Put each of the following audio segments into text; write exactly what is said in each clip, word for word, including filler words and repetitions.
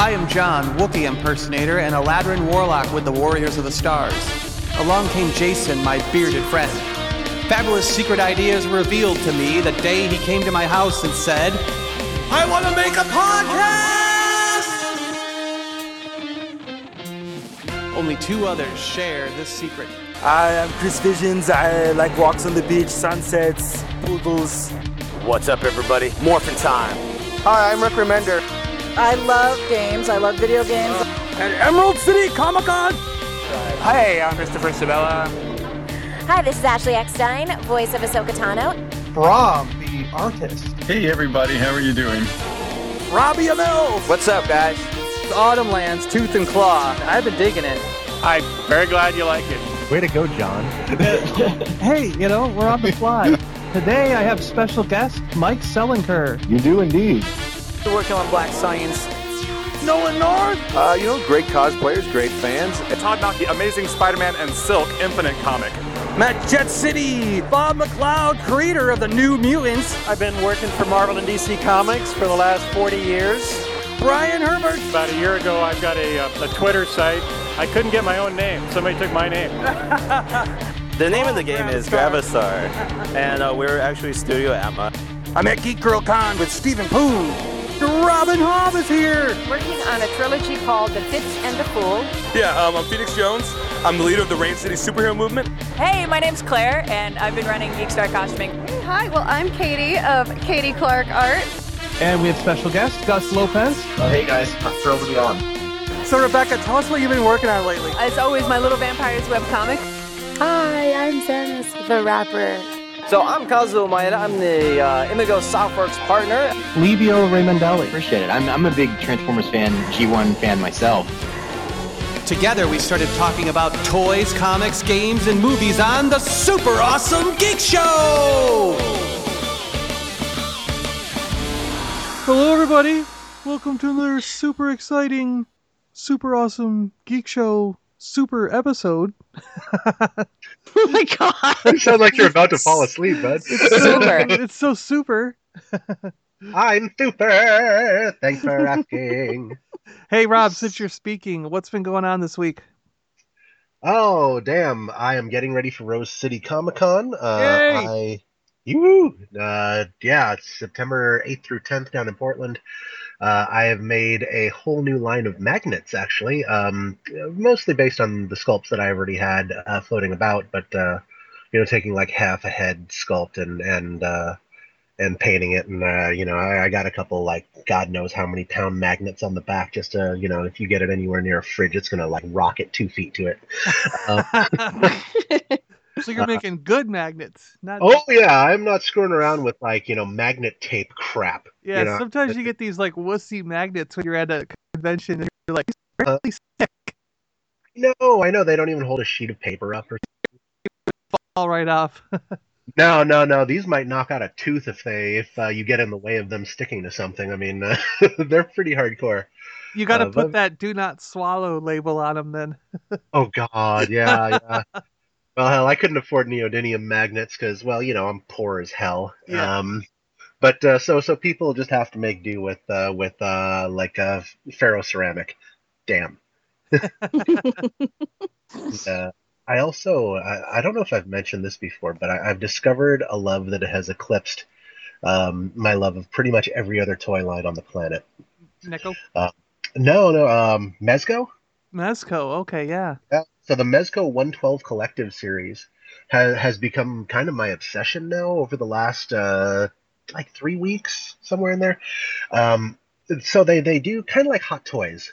I am John, Wookiee impersonator and a Ladrin warlock with the Warriors of the Stars. Along came Jason, my bearded friend. Fabulous secret ideas revealed to me the day he came to my house and said, I want to make a podcast! Only two others share this secret. I am Chris Visions. I like walks on the beach, sunsets, poodles. What's up, everybody? Morphin' time. Hi, I'm Rick Remender. I love games. I love video games. At Emerald City Comic-Con! Hi, I'm Christopher Sabella. Hi, this is Ashley Eckstein, voice of Ahsoka Tano. Brom, the artist. Hey, everybody. How are you doing? Robbie Amell. What's up, guys? It's Autumn Lands, Tooth and Claw. I've been digging it. I'm very glad you like it. Way to go, John. Hey, you know, we're on the fly. Today, I have special guest, Mike Selinker. You do indeed. We're working on Black Science. Nolan North! Uh, you know, great cosplayers, great fans. It's Todd about the Amazing Spider-Man and Silk Infinite comic. Matt Jet City! Bob McCloud, creator of the New Mutants. I've been working for Marvel and D C Comics for the last forty years. Brian Herbert! About a year ago, I've got a, uh, a Twitter site. I couldn't get my own name. Somebody took my name. The name oh, of the game Brad is Gravasar. And uh, we're actually Studio Emma. I'm at Geek Girl Con with Stephen Pooh. Robin Hobb is here! Working on a trilogy called The Fitz and the Fool. Yeah, um, I'm Phoenix Jones. I'm the leader of the Rain City Superhero Movement. Hey, my name's Claire, and I've been running Geekstar Costuming. Hey, hi, well, I'm Katie of Katie Clark Art. And we have special guest, Gus Lopez. Oh, hey, guys. I'm thrilled to be on. So, Rebecca, tell us what you've been working on lately. As always, my little vampires webcomic. Hi, I'm Zanas, the rapper. So I'm Kazuo Maeda, I'm the uh, Imigo Softworks partner. Livio Raimondelli. Appreciate it. I'm, I'm a big Transformers fan, G one fan myself. Together we started talking about toys, comics, games, and movies on the Super Awesome Geek Show! Hello everybody, welcome to another super exciting, super awesome Geek Show super episode. Oh my god! You sound like you're about to fall asleep, bud. It's super. It's so super. I'm super. Thanks for asking. Hey, Rob, since you're speaking, what's been going on this week? Oh, damn! I am getting ready for Rose City Comic Con. Uh, Yay! I, woo, uh, yeah, it's September eighth through tenth down in Portland. Uh, I have made a whole new line of magnets, actually, um, mostly based on the sculpts that I already had uh, floating about, but, uh, you know, taking like half a head sculpt and and uh, and painting it. And, uh, you know, I, I got a couple, like, God knows how many pound magnets on the back just to, you know, if you get it anywhere near a fridge, it's going to, like, rocket two feet to it. Uh, So you're making good magnets. Not oh, magnets. Yeah. I'm not screwing around with, like, you know, magnet tape crap. Yeah, you know? Sometimes you get these, like, wussy magnets when you're at a convention and you're like, really uh, sick. No, I know. They don't even hold a sheet of paper up or something. Fall right off. no, no, no. These might knock out a tooth if they if uh, you get in the way of them sticking to something. I mean, uh, they're pretty hardcore. You got to uh, put but... that do not swallow label on them then. Oh, God. Yeah, yeah. Well, hell, I couldn't afford neodymium magnets because, well, you know, I'm poor as hell. Yeah. Um, but uh, so so people just have to make do with, uh, with uh, like, uh, ferroceramic. Damn. uh, I also, I, I don't know if I've mentioned this before, but I, I've discovered a love that has eclipsed um, my love of pretty much every other toy line on the planet. Nickel? Uh, no, no, um, Mezco? Mezco, okay, yeah. Yeah. So the Mezco one twelve Collective series has, has become kind of my obsession now over the last, uh, like, three weeks, somewhere in there. Um, so they, they do kind of like Hot Toys,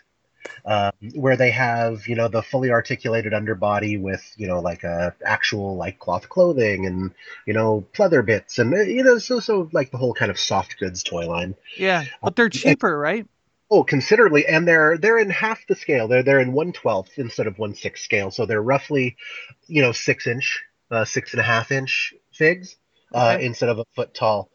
uh, where they have, you know, the fully articulated underbody with, you know, like, uh, actual, like, cloth clothing and, you know, pleather bits and, you know, so, so like the whole kind of soft goods toy line. Yeah, but they're cheaper, um, and, right? Oh, considerably, and they're they're in half the scale. They're they're in one twelfth instead of one sixth scale, so they're roughly, you know, six inch, uh, six and a half inch figs uh, okay. instead of a foot tall.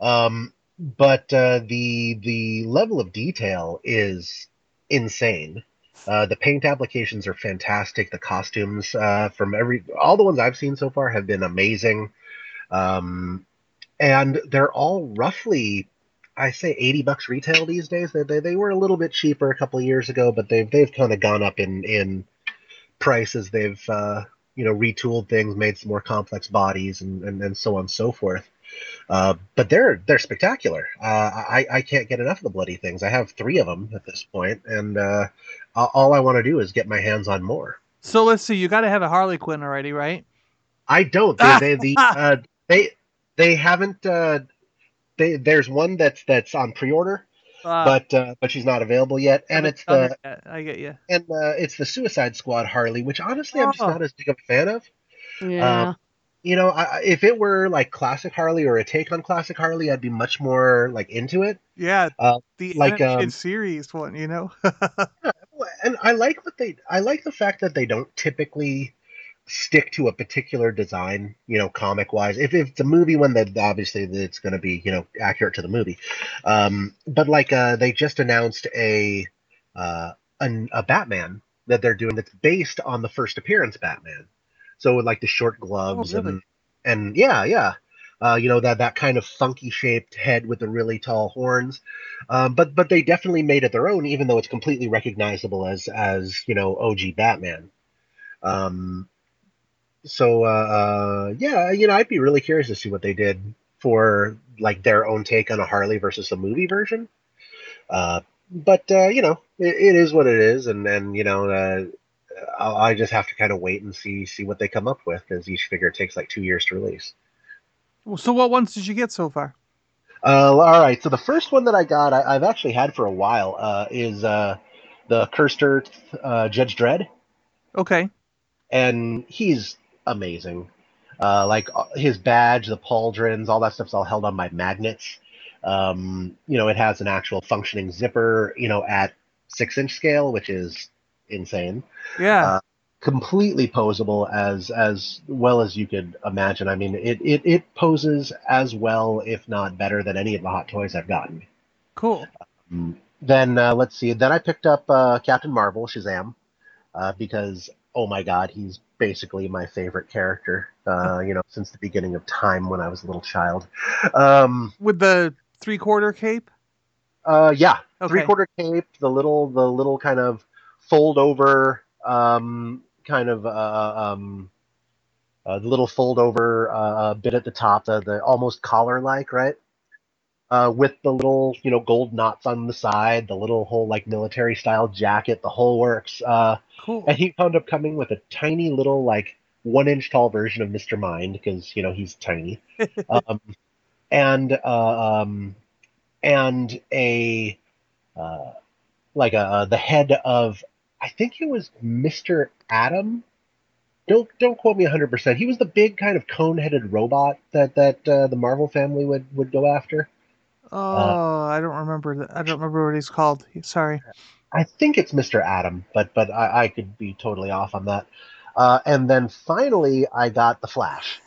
Um, but uh, the the level of detail is insane. Uh, the paint applications are fantastic. The costumes uh, from every all the ones I've seen so far have been amazing, um, and they're all roughly I say eighty bucks retail these days. They, they, they were a little bit cheaper a couple of years ago, but they've, they've kind of gone up in, in prices. They've, uh, you know, retooled things, made some more complex bodies and, and, and so on and so forth. Uh, but they're, they're spectacular. Uh, I, I can't get enough of the bloody things. I have three of them at this point, and uh, all I want to do is get my hands on more. So let's see, you got to have a Harley Quinn already, right? I don't. They, they, the, uh, they, they haven't, uh, They, there's one that's that's on pre-order, uh, but uh, but she's not available yet. And it's the I get you. And uh, it's the Suicide Squad Harley, which honestly oh. I'm just not as big of a fan of. Yeah. Um, you know, I, if it were like classic Harley or a take on classic Harley, I'd be much more like into it. Yeah. Uh, the like um, series one, you know. Yeah, and I like what they. I like the fact that they don't typically stick to a particular design, you know, comic wise. If, if it's a movie one, that obviously it's going to be, you know, accurate to the movie. Um, but like, uh, they just announced a, uh, an, a Batman that they're doing that's based on the first appearance Batman. So with like the short gloves oh, really? and, and yeah, yeah. Uh, you know, that, that kind of funky shaped head with the really tall horns. Um, but, but they definitely made it their own, even though it's completely recognizable as, as, you know, O G Batman. Um, So, uh, yeah, you know, I'd be really curious to see what they did for, like, their own take on a Harley versus the movie version. Uh, but, uh, you know, it, it is what it is. And then, you know, uh, I'll, I just have to kind of wait and see see what they come up with, because each figure takes, like, two years to release. Well, so what ones did you get so far? Uh, all right. So the first one that I got, I, I've actually had for a while, uh, is uh, the Cursed Earth uh, Judge Dredd. Okay. And he's amazing. Uh, like his badge, the pauldrons, all that stuff's all held on by magnets. Um, you know, it has an actual functioning zipper, you know, at six inch scale, which is insane. Yeah. Uh, completely posable as, as well as you could imagine. I mean, it, it, it poses as well, if not better than any of the hot toys I've gotten. Cool. Um, then, uh, let's see. Then I picked up, uh, Captain Marvel, Shazam, uh, because, oh my God, he's basically my favorite character, uh, you know, since the beginning of time when I was a little child. Um, With the three quarter cape? Uh, yeah. Okay. Three quarter cape, the little, the little kind of fold over, um, kind of, uh, um, uh, the little fold over, uh, bit at the top, the, the almost collar like, right? Uh, with the little, you know, gold knots on the side, the little whole, like, military-style jacket, the whole works. Uh, cool. And he wound up coming with a tiny little, like, one-inch-tall version of Mister Mind, because, you know, he's tiny. um, and, uh, um, and a, uh, like, a, the head of, I think it was Mister Adam? Don't don't quote me one hundred percent. He was the big kind of cone-headed robot that, that uh, the Marvel family would, would go after. Oh, uh, I don't remember. The, I don't remember what he's called. Sorry. I think it's Mister Adam, but but I, I could be totally off on that. Uh, and then finally, I got the Flash.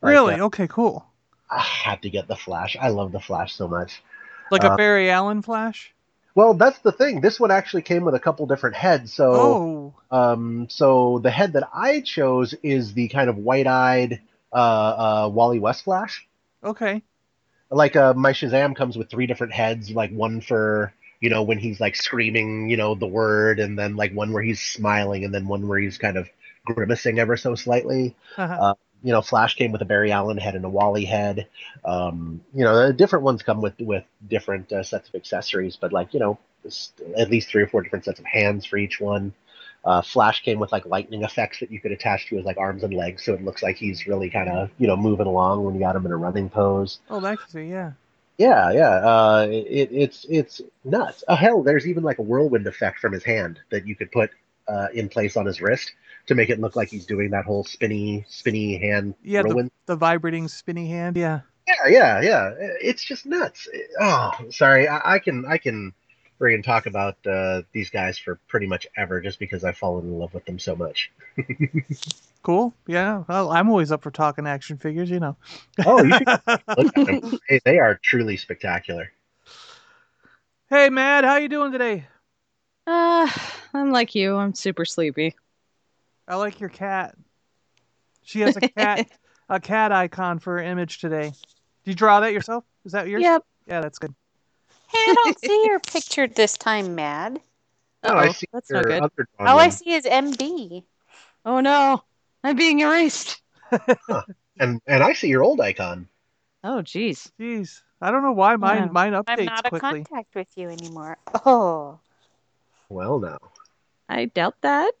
Really? Like, uh, okay, cool. I had to get the Flash. I love the Flash so much. Like uh, a Barry Allen Flash? Well, that's the thing. This one actually came with a couple different heads. So, oh. um, so the head that I chose is the kind of white-eyed uh, uh, Wally West Flash. Okay. Like, uh, my Shazam comes with three different heads, like one for, you know, when he's like screaming, you know, the word, and then like one where he's smiling, and then one where he's kind of grimacing ever so slightly. Uh-huh. Uh, you know, Flash came with a Barry Allen head and a Wally head. Um, you know, the different ones come with, with different uh, sets of accessories, but like, you know, at least three or four different sets of hands for each one. Uh, Flash came with like lightning effects that you could attach to his like arms and legs, so it looks like he's really kind of, you know, moving along when you got him in a running pose. Oh, that's yeah, yeah, yeah. Uh, it, it's it's nuts. Oh hell, there's even like a whirlwind effect from his hand that you could put uh, in place on his wrist to make it look like he's doing that whole spinny, spinny hand. Yeah, the, the vibrating spinny hand. Yeah. Yeah, yeah, yeah. It's just nuts. Oh, sorry. I, I can, I can. We're going to talk about uh, these guys for pretty much ever, just because I've fallen in love with them so much. Cool. Yeah. Well, I'm always up for talking action figures, you know. Oh, you should look at them. Hey, they are truly spectacular. Hey, Mad, how you doing today? Uh, I'm like you. I'm super sleepy. I like your cat. She has a cat, a cat icon for her image today. Did you draw that yourself? Is that yours? Yep. Yeah, that's good. Hey, I don't see your picture this time, Mad. Oh, I see that's your no other one. All I see is M D. Oh no, I'm being erased. Huh. And and I see your old icon. Oh, jeez. Jeez. I don't know why mine yeah. mine updates quickly. I'm not in contact with you anymore. Oh. Well, now. I doubt that.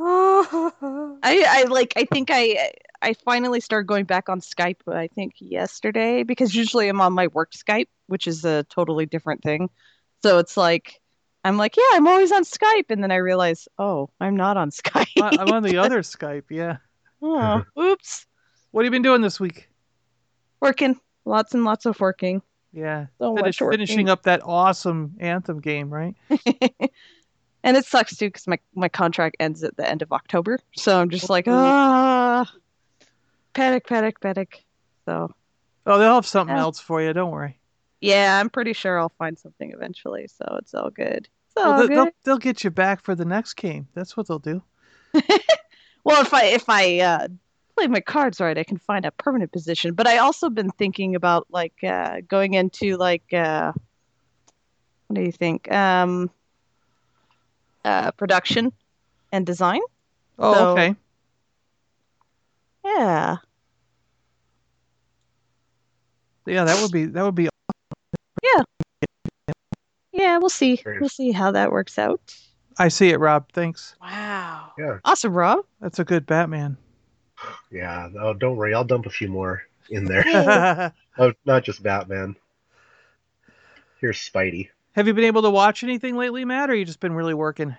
Oh. I I like I think I I finally started going back on Skype, I think yesterday, because usually I'm on my work Skype, which is a totally different thing. So it's like, I'm like, yeah, I'm always on Skype. And then I realize, oh, I'm not on Skype. I'm on the other Skype, yeah. Oh, oops. What have you been doing this week? Working. Lots and lots of working. Yeah. So Finish, working. Finishing up that awesome Anthem game, right? And it sucks, too, because my, my contract ends at the end of October. So I'm just like, ah, panic, panic, panic. So. Oh, they'll have something yeah. else for you. Don't worry. Yeah, I'm pretty sure I'll find something eventually, so it's all good. It's all well, they'll, good. They'll, they'll get you back for the next game. That's what they'll do. Well, if I if I uh, play my cards right, I can find a permanent position. But I also been thinking about like uh, going into like uh, what do you think? Um, uh, production and design. Oh, so, okay. Yeah. Yeah, that would be that would be. Yeah. Yeah, we'll see. We'll see how that works out. I see it, Rob. Thanks. Wow. Yeah. Awesome, Rob. That's a good Batman. Yeah. Oh, don't worry. I'll dump a few more in there. Oh, not just Batman. Here's Spidey. Have you been able to watch anything lately, Matt, or you just been really working? Uh,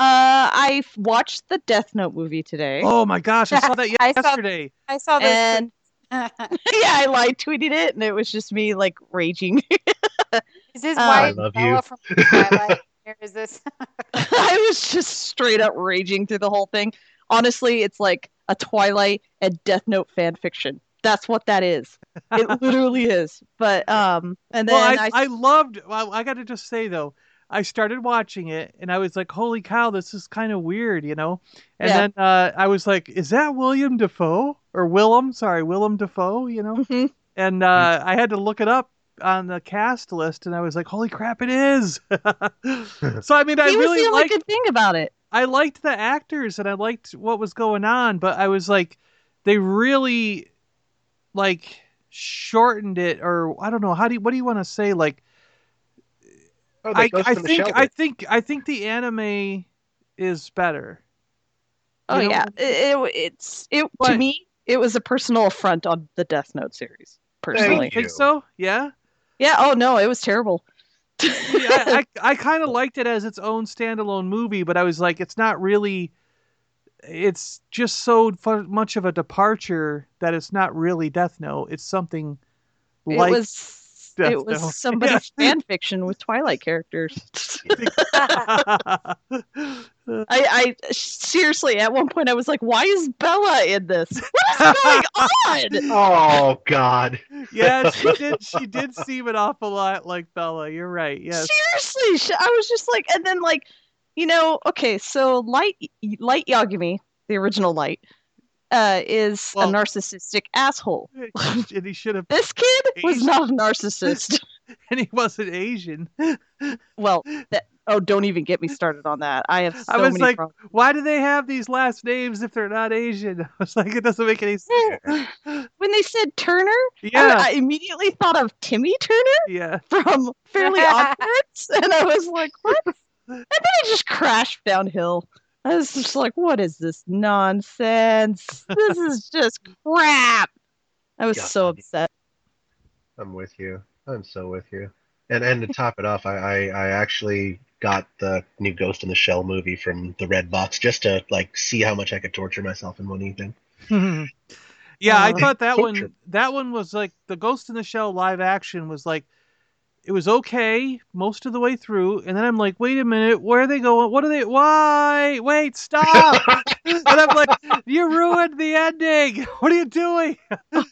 I watched the Death Note movie today. Oh, my gosh. I saw that I yesterday. Saw, I saw that. And... yeah, I live tweeted it, and it was just me like raging. Is this why I love you? From Twilight? Where is this? I was just straight up raging through the whole thing. Honestly, it's like a Twilight and Death Note fan fiction. That's what that is. It literally is. But um, and then well, I, I, I loved. Well, I got to just say though, I started watching it, and I was like, "Holy cow, this is kind of weird," you know. And yeah. then uh, I was like, "Is that William Dafoe?" Or Willem, sorry, Willem Dafoe, you know? Mm-hmm. And uh, mm-hmm. I had to look it up on the cast list, and I was like, holy crap, it is! So, I mean, I he really was the only liked... good thing about it. I liked the actors, and I liked what was going on, but I was like, they really, like, shortened it, or I don't know, how do you, what do you want to say? Like, oh, I, I, think, I, think, I think the anime is better. Oh, you know? Yeah. It, it, it's, it but, to me... It was a personal affront on the Death Note series, personally. I think so? Yeah? Yeah. Oh, no. It was terrible. Yeah, I, I, I kind of liked it as its own standalone movie, but I was like, it's not really... It's just so f- much of a departure that it's not really Death Note. It's something like it was, Death It Note. was somebody's yeah. fan fiction with Twilight characters. I, I seriously, at one point I was like, why is Bella in this? What is going on? Oh God. Yeah, she did she did seem an awful lot like Bella. You're right. Yes. Seriously, she, I was just like, and then like, you know, okay, so Light Light Yagami, the original Light, uh, is well, a narcissistic asshole. And he should have This kid Asian. was not a narcissist. And he wasn't Asian. Well, that Oh, don't even get me started on that. I have so I was many like, problems. Why do they have these last names if they're not Asian? I was like, it doesn't make any sense. When they said Turner, yeah. I, I immediately thought of Timmy Turner yeah. from Fairly Odd Parents. And I was like, what? And then I just crashed downhill. I was just like, what is this nonsense? This is just crap. I was God, so upset. I'm with you. I'm so with you. And and to top it off, I, I, I actually... got the new Ghost in the Shell movie from the Red Box just to like see how much I could torture myself in one evening. Mm-hmm. Yeah, uh, I thought that torture. one that one was like the Ghost in the Shell live action was like it was okay most of the way through, and then I'm like, wait a minute, where are they going? What are they? Why? Wait, stop! And I'm like, you ruined the ending. What are you doing?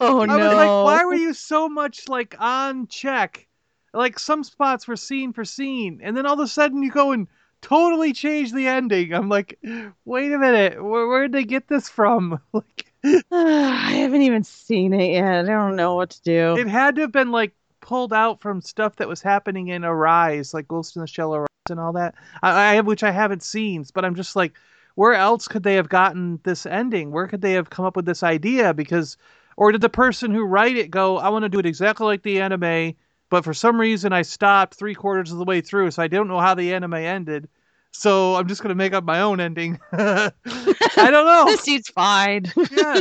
Oh I no! I was like, why were you so much like on check? Like, some spots were scene for scene, and then all of a sudden you go and totally change the ending. I'm like, wait a minute, where, where did they get this from? Like, I haven't even seen it yet. I don't know what to do. It had to have been, like, pulled out from stuff that was happening in Arise, like Ghost in the Shell Arise and all that, I, I which I haven't seen, but I'm just like, where else could they have gotten this ending? Where could they have come up with this idea? Because, or did the person who write it go, I want to do it exactly like the anime, but for some reason I stopped three quarters of the way through, so I don't know how the anime ended. So I'm just going to make up my own ending. I don't know. This dude's fine. Yeah.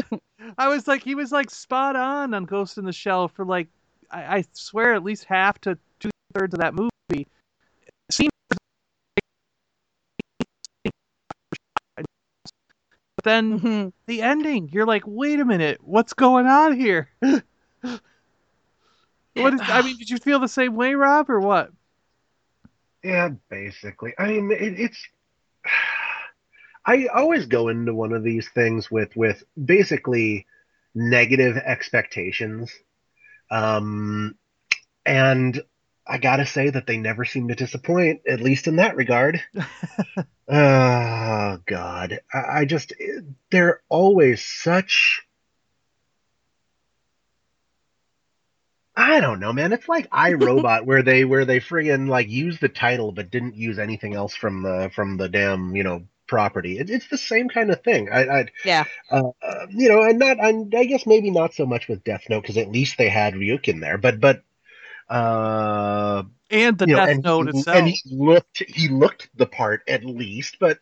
I was like, he was like spot on on Ghost in the Shell for like, I, I swear at least half to two thirds of that movie. It seemed but then mm-hmm. the ending, you're like, wait a minute, what's going on here? What is, I mean, did you feel the same way, Rob, or what? Yeah, basically. I mean, it, it's... I always go into one of these things with, with basically negative expectations. Um, and I gotta say that they never seem to disappoint, at least in that regard. Oh, God. I, I just... They're always such... I don't know, man. It's like iRobot, where they where they friggin' like use the title but didn't use anything else from the from the damn you know property. It, it's the same kind of thing. I, I yeah. Uh, uh, you know, and not I'm, I guess maybe not so much with Death Note because at least they had Ryuk in there, but but uh, and the you know, Death and, Note itself, and he looked he looked the part at least. But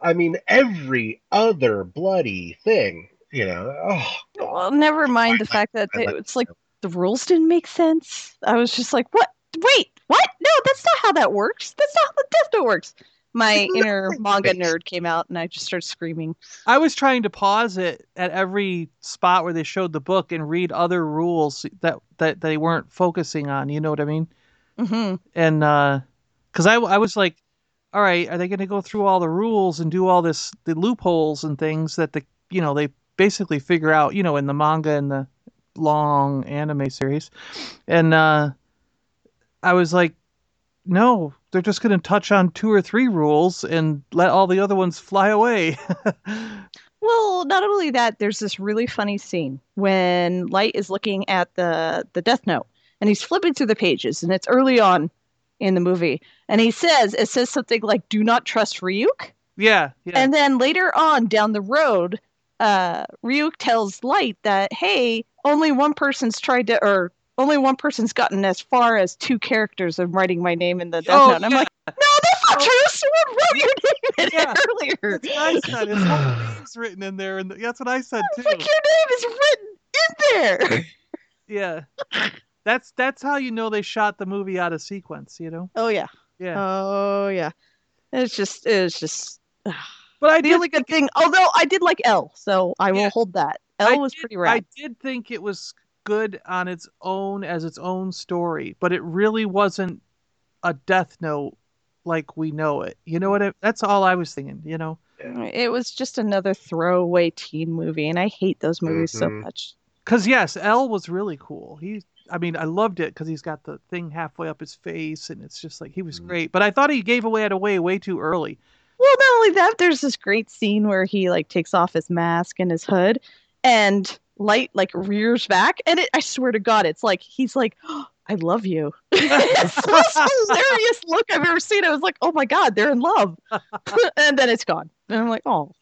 I mean, every other bloody thing, you know. Oh, well, never mind I, the I, fact that they, like it's like. The rules didn't make sense. I was just like, what? Wait, what? No, that's not how that works. That's not how the Death Note works. My inner manga nerd came out and I just started screaming. I was trying to pause it at every spot where they showed the book and read other rules that, that they weren't focusing on. You know what I mean? Mm-hmm. And uh, because I, I was like, all right, are they going to go through all the rules and do all this, the loopholes and things that the, you know, they basically figure out, you know, in the manga and the long anime series, and uh I was like, no, they're just going to touch on two or three rules and let all the other ones fly away. Well, not only that, there's this really funny scene when Light is looking at the the Death Note and he's flipping through the pages, and it's early on in the movie, and he says it says something like, do not trust Ryuk. Yeah, yeah. And then later on down the road, Uh, Ryuk tells Light that, hey, only one person's tried to, or only one person's gotten as far as two characters of writing my name in the Death oh, Note. And yeah. I'm like, no, that's not oh. true. Someone wrote your name in yeah. it earlier. That's what I said. It's all the names written in there. And the, that's what I said, too. Like, your name is written in there. Yeah. That's that's how you know they shot the movie out of sequence, you know? Oh, yeah. Yeah. Oh, yeah. It's just, it's just... But I did like a thing. Although I did like L, so I will yeah, hold that. L I was did, pretty rad. I did think it was good on its own as its own story, but it really wasn't a Death Note like we know it. You know what? I, that's all I was thinking. You know, it was just another throwaway teen movie, and I hate those movies mm-hmm. so much. Because yes, L was really cool. He, I mean, I loved it because he's got the thing halfway up his face, and it's just like he was mm-hmm. great. But I thought he gave away it away way too early. Well, not only that, there's this great scene where he like takes off his mask and his hood, and Light like rears back, and it, I swear to God, it's like he's like, oh, "I love you." It's the most hilarious look I've ever seen. I was like, "Oh my God, they're in love," and then it's gone, and I'm like, "Oh."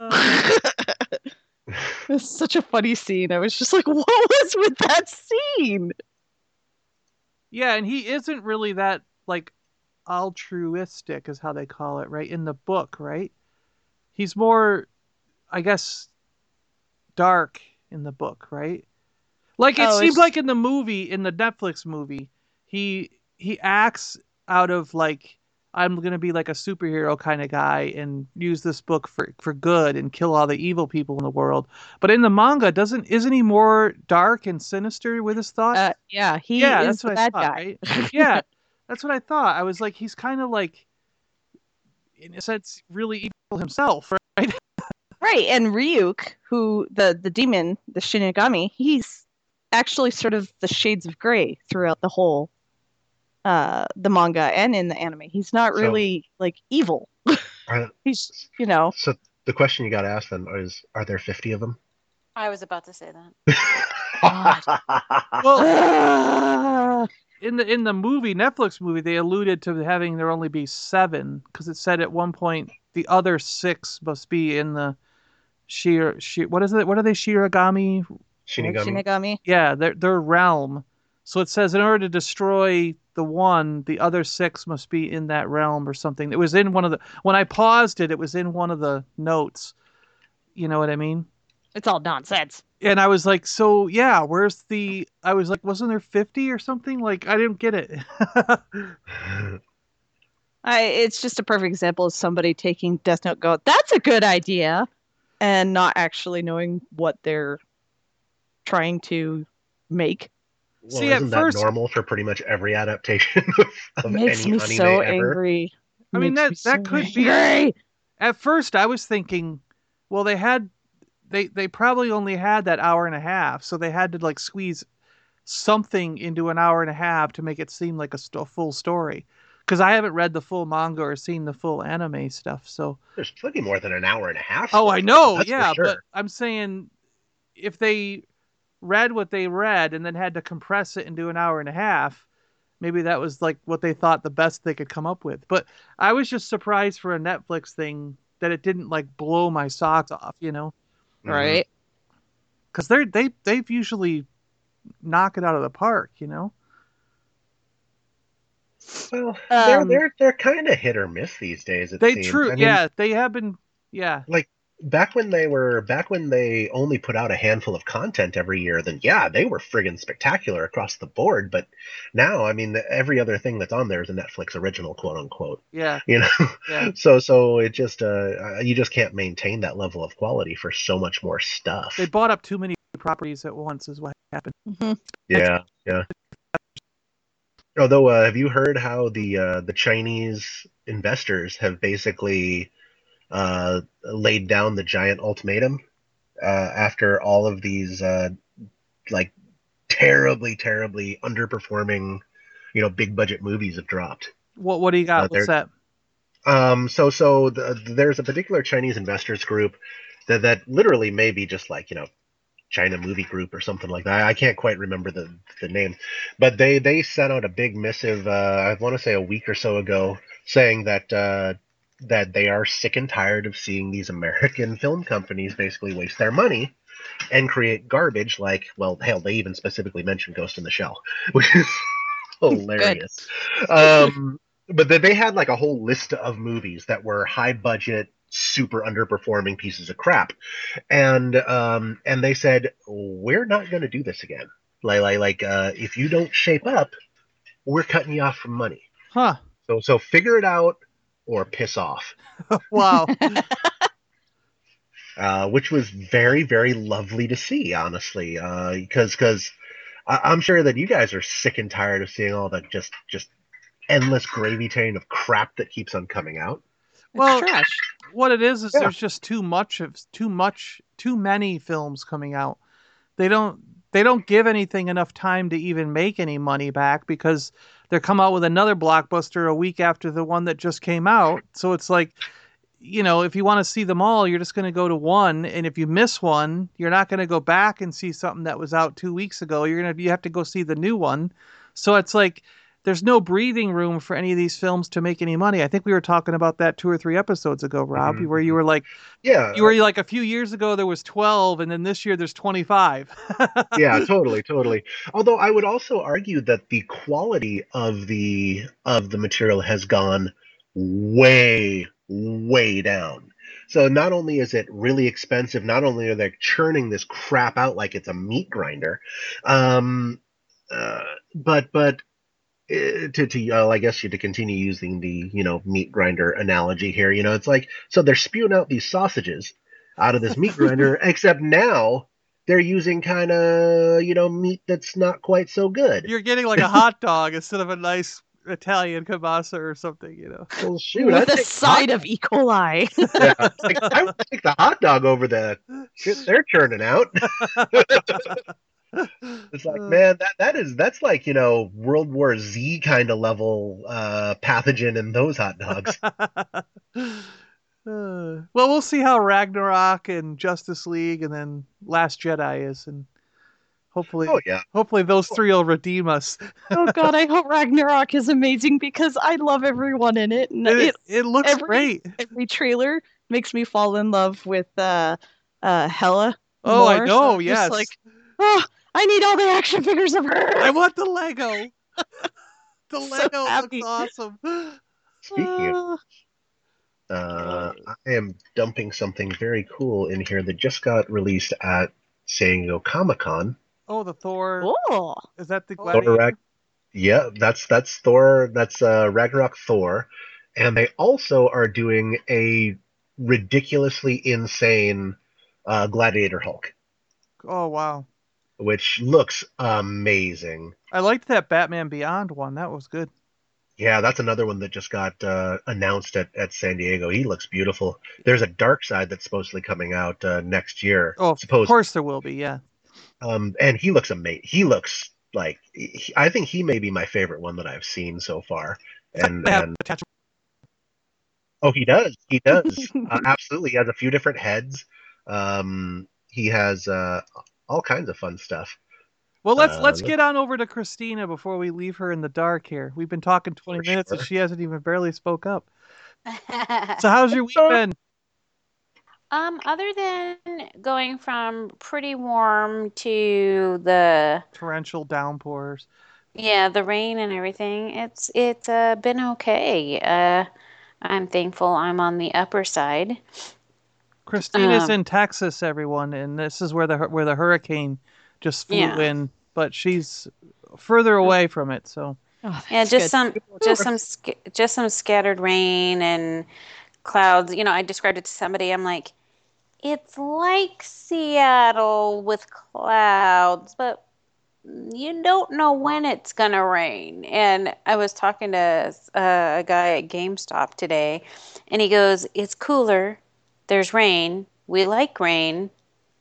It's such a funny scene. I was just like, "What was with that scene?" Yeah, and he isn't really that like. Altruistic is how they call it, right? In the book, right? He's more, I guess, dark in the book, right? Like it oh, seems like in the movie, in the Netflix movie, he he acts out of like, I'm gonna be like a superhero kind of guy and use this book for for good and kill all the evil people in the world. But in the manga, doesn't isn't he more dark and sinister with his thoughts? Uh, yeah, he yeah, is that's what the bad I thought, guy. Right? Yeah. That's what I thought. I was like, he's kind of like, in a sense, really evil himself, right? Right, and Ryuk, who, the, the demon, the Shinigami, he's actually sort of the shades of gray throughout the whole, uh, the manga and in the anime. He's not really, so, like, evil. Are, he's, you know. So the question you got to ask them is, are there fifty of them? I was about to say that. Well... in the in the movie, Netflix movie, they alluded to having there only be seven, because it said at one point the other six must be in the Shir, Shir, what is it? What are they? Shirigami? Shinigami. Shinigami. Yeah, their their realm. So it says in order to destroy the one, the other six must be in that realm or something. It was in one of the, when I paused it, it was in one of the notes. You know what I mean? It's all nonsense. And I was like, so yeah, where's the, I was like, wasn't there fifty or something? Like, I didn't get it. I, it's just a perfect example of somebody taking Death Note go, that's a good idea, and not actually knowing what they're trying to make. Well, See, isn't at that first, normal for pretty much every adaptation of, of makes any me anime so ever? Angry. I mean, that, me that so could angry. be... At first, I was thinking, well, they had... They, they probably only had that hour and a half, so they had to, like, squeeze something into an hour and a half to make it seem like a st- full story. Because I haven't read the full manga or seen the full anime stuff, so... There's plenty more than an hour and a half. Oh, I know, That's yeah, sure. but I'm saying if they read what they read and then had to compress it into an hour and a half, maybe that was, like, what they thought the best they could come up with. But I was just surprised for a Netflix thing that it didn't, like, blow my socks off, you know? Right? Because they're they they've usually knock it out of the park, you know. Well, um, they're they're they're kind of hit or miss these days. It they seems. true, I mean, yeah. They have been, yeah. Like back when they were back when they only put out a handful of content every year, then yeah, they were friggin' spectacular across the board. But now, I mean, the, every other thing that's on there is a Netflix original, quote unquote. Yeah, you know. Yeah. So so it just uh you just can't maintain that level of quality for so much more stuff. They bought up too many properties at once, is what happened. Mm-hmm. Yeah, yeah. Although, uh, have you heard how the uh, the Chinese investors have basically uh, laid down the giant ultimatum uh, after all of these uh, like terribly, terribly underperforming, you know, big budget movies have dropped? What What do you got? Uh, What's that? Um. So so the, there's a particular Chinese investors group that that literally may be just like, you know, China Movie Group or something like that. I can't quite remember the, the name, but they, they sent out a big missive, uh, I want to say a week or so ago, saying that uh, that they are sick and tired of seeing these American film companies basically waste their money and create garbage like, well, hell, they even specifically mentioned Ghost in the Shell, which is hilarious. Um, but they had like a whole list of movies that were high budget, super underperforming pieces of crap, and um and they said, we're not going to do this again. Like like, like uh if you don't shape up, we're cutting you off from money. Huh. So so figure it out or piss off. Wow. Uh which was very, very lovely to see, honestly, uh because because I'm sure that you guys are sick and tired of seeing all that just just endless gravy train of crap that keeps on coming out. It's well, trash. What it is is yeah. There's just too much of too much, too many films coming out. They don't they don't give anything enough time to even make any money back, because they come out with another blockbuster a week after the one that just came out. So it's like, you know, if you want to see them all, you're just going to go to one, and if you miss one, you're not going to go back and see something that was out two weeks ago. You're gonna you have to go see the new one. So it's like, there's no breathing room for any of these films to make any money. I think we were talking about that two or three episodes ago, Rob, mm-hmm. where you were like, yeah, you were like, a few years ago there was twelve, and then this year there's twenty-five. Yeah, totally, totally. Although I would also argue that the quality of the of the material has gone way, way down. So not only is it really expensive, not only are they churning this crap out like it's a meat grinder, um, uh, but but. to to uh, I guess you to continue using the, you know, meat grinder analogy here, you know, it's like, so they're spewing out these sausages out of this meat grinder, except now they're using kind of, you know, meat that's not quite so good. You're getting like a hot dog instead of a nice Italian kielbasa or something, you know. Well, shoot, with I'd a side of E. coli. Yeah, like, I would take the hot dog over the shit they're churning out. It's like, man, that that is that's like, you know, World War Z kind of level uh, pathogen in those hot dogs. uh, well, we'll see how Ragnarok and Justice League and then Last Jedi is, and Hopefully, oh, yeah. hopefully those three will redeem us. Oh God, I hope Ragnarok is amazing because I love everyone in it. And it, it, it looks every, great. Every trailer makes me fall in love with uh, uh, Hela. Oh, more, I know. So yes. Just like, oh, I need all the action figures of her. I want the Lego. The Lego so looks awesome. Speaking of, uh, I am dumping something very cool in here that just got released at San Diego Comic-Con. Oh, the Thor. Oh, is that the Gladiator? Rag- yeah, that's that's Thor. That's uh, Ragnarok Thor, and they also are doing a ridiculously insane uh, Gladiator Hulk. Oh wow! Which looks amazing. I liked that Batman Beyond one. That was good. Yeah, that's another one that just got uh, announced at, at San Diego. He looks beautiful. There's a Dark Side that's supposedly coming out uh, next year. Oh, supposedly. Of course there will be. Yeah. Um, and he looks amazing. He looks like he, I think he may be my favorite one that I've seen so far. And, and oh, he does. He does. uh, absolutely. He has a few different heads. Um, he has uh, all kinds of fun stuff. Well, let's uh, let's get on over to Christina before we leave her in the dark here. We've been talking twenty minutes sure. and she hasn't even barely spoke up. So how's your week been? Um, other than going from pretty warm to the torrential downpours, yeah, the rain and everything, it's it's uh, been okay. Uh, I'm thankful I'm on the upper side. Christina's um, in Texas, everyone, and this is where the where the hurricane just flew yeah. in, but she's further away from it. So oh, yeah, just good. some just some just some scattered rain and clouds. You know, I described it to somebody. I'm like, it's like Seattle with clouds, but you don't know when it's going to rain. And I was talking to uh, a guy at GameStop today, and he goes, it's cooler. There's rain. We like rain,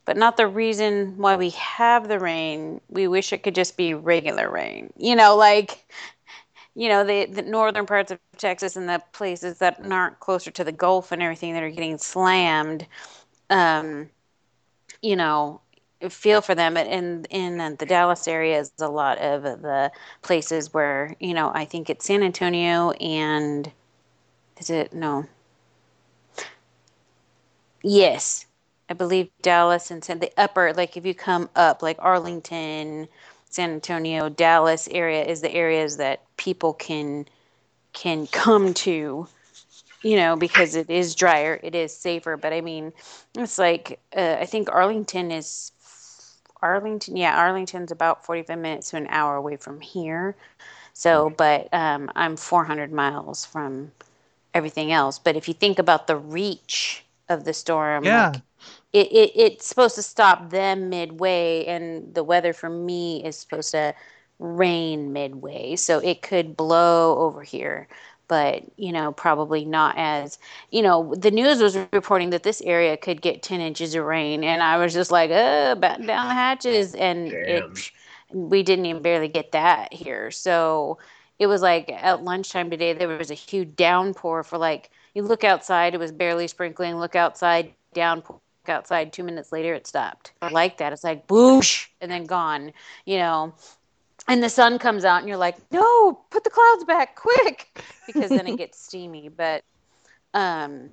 but not the reason why we have the rain. We wish it could just be regular rain. You know, like... You know, the, the northern parts of Texas and the places that aren't closer to the Gulf and everything that are getting slammed, um, you know, feel for them. And in, in the Dallas area is a lot of the places where, you know, I think it's San Antonio and is it? No. Yes. I believe Dallas and the upper, like if you come up, like Arlington, San Antonio, Dallas area is the areas that people can can come to, you know, because it is drier, it is safer. But I mean, it's like uh, I think Arlington is Arlington, yeah, Arlington's about forty-five minutes to an hour away from here. So, but um, I'm four hundred miles from everything else. But if you think about the reach of the storm, yeah. Like, It, it it's supposed to stop them midway, and the weather for me is supposed to rain midway, so it could blow over here, but you know, probably not as you know. The news was reporting that this area could get ten inches of rain, and I was just like, oh, batten down the hatches, and it, we didn't even barely get that here. So it was like at lunchtime today, there was a huge downpour for like you look outside, it was barely sprinkling. Look outside, downpour. Outside two minutes later it stopped. I like that. It's like whoosh and then gone, you know, and the sun comes out and you're like, no, put the clouds back quick, because then it gets steamy. But um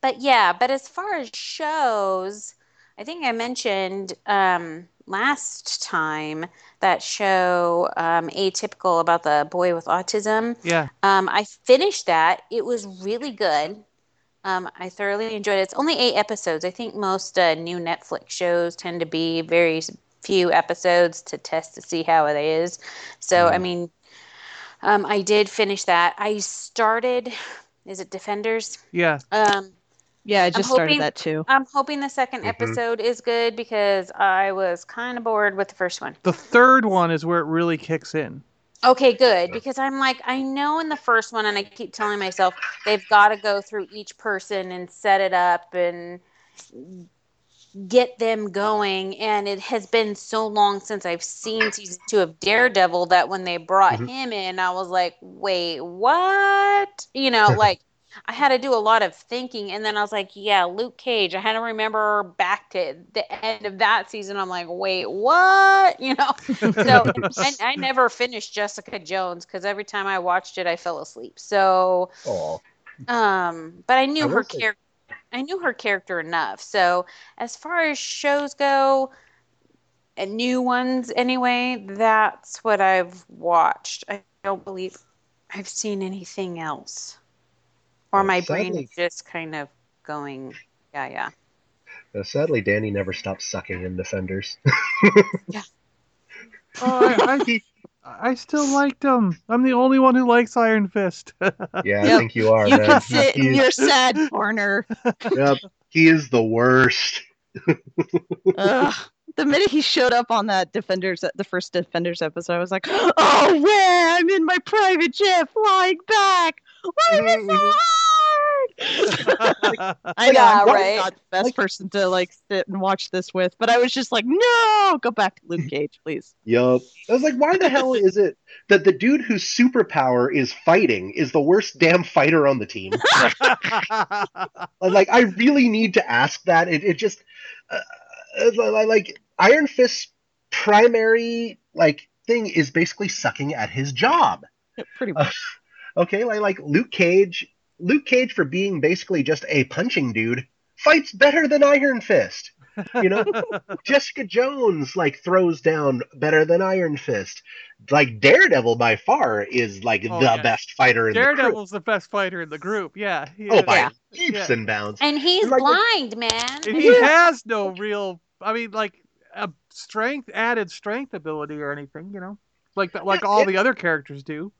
but yeah, but as far as shows, I think I mentioned um last time that show um Atypical about the boy with autism. Yeah. Um I finished that. It was really good. Um, I thoroughly enjoyed it. It's only eight episodes. I think most uh, new Netflix shows tend to be very few episodes to test to see how it is. So, mm. I mean, um, I did finish that. I started, is it Defenders? Yeah. Um, yeah, I just hoping, started that too. I'm hoping the second mm-hmm. episode is good because I was kind of bored with the first one. The third one is where it really kicks in. Okay, good, because I'm like, I know in the first one, and I keep telling myself, they've got to go through each person and set it up and get them going, and it has been so long since I've seen season two of Daredevil that when they brought mm-hmm. him in, I was like, wait, what? You know, like, I had to do a lot of thinking, and then I was like, yeah, Luke Cage. I had to remember back to the end of that season. I'm like, wait, what? You know? So I, I never finished Jessica Jones because every time I watched it, I fell asleep. So, Aww. um, but I knew I her character. I knew her character enough. So as far as shows go, and new ones anyway, that's what I've watched. I don't believe I've seen anything else. Or my sadly, brain is just kind of going, yeah, yeah. Uh, sadly, Danny never stopped sucking in Defenders. yeah. Oh, I, I, I still liked him. I'm the only one who likes Iron Fist. yeah, I yep. think you are. You man. Can sit in your sad corner. Yep, he is the worst. Ugh. The minute he showed up on that Defenders, the first Defenders episode, I was like, oh, yeah, I'm in my private jet flying back. Why is it so hard? like, I know, I'm right? not the best like, person to like sit and watch this with, but I was just like, no, go back to Luke Cage, please. Yup. I was like, why the hell is it that the dude whose superpower is fighting is the worst damn fighter on the team? Like, I really need to ask that. It, it just... Uh, Like, Iron Fist's primary, like, thing is basically sucking at his job. Yeah, pretty much. Uh, okay, like, like, Luke Cage, Luke Cage, for being basically just a punching dude, fights better than Iron Fist. You know? Jessica Jones, like, throws down better than Iron Fist. Like, Daredevil, by far, is, like, oh, the yeah. best fighter in the group. Daredevil's the best fighter in the group, yeah. He, oh, by yeah. leaps yeah. and bounds. And he's like, blind, man. And he yeah. has no real... I mean, like a strength, added strength ability or anything, you know, like the, like yeah, all yeah. the other characters do.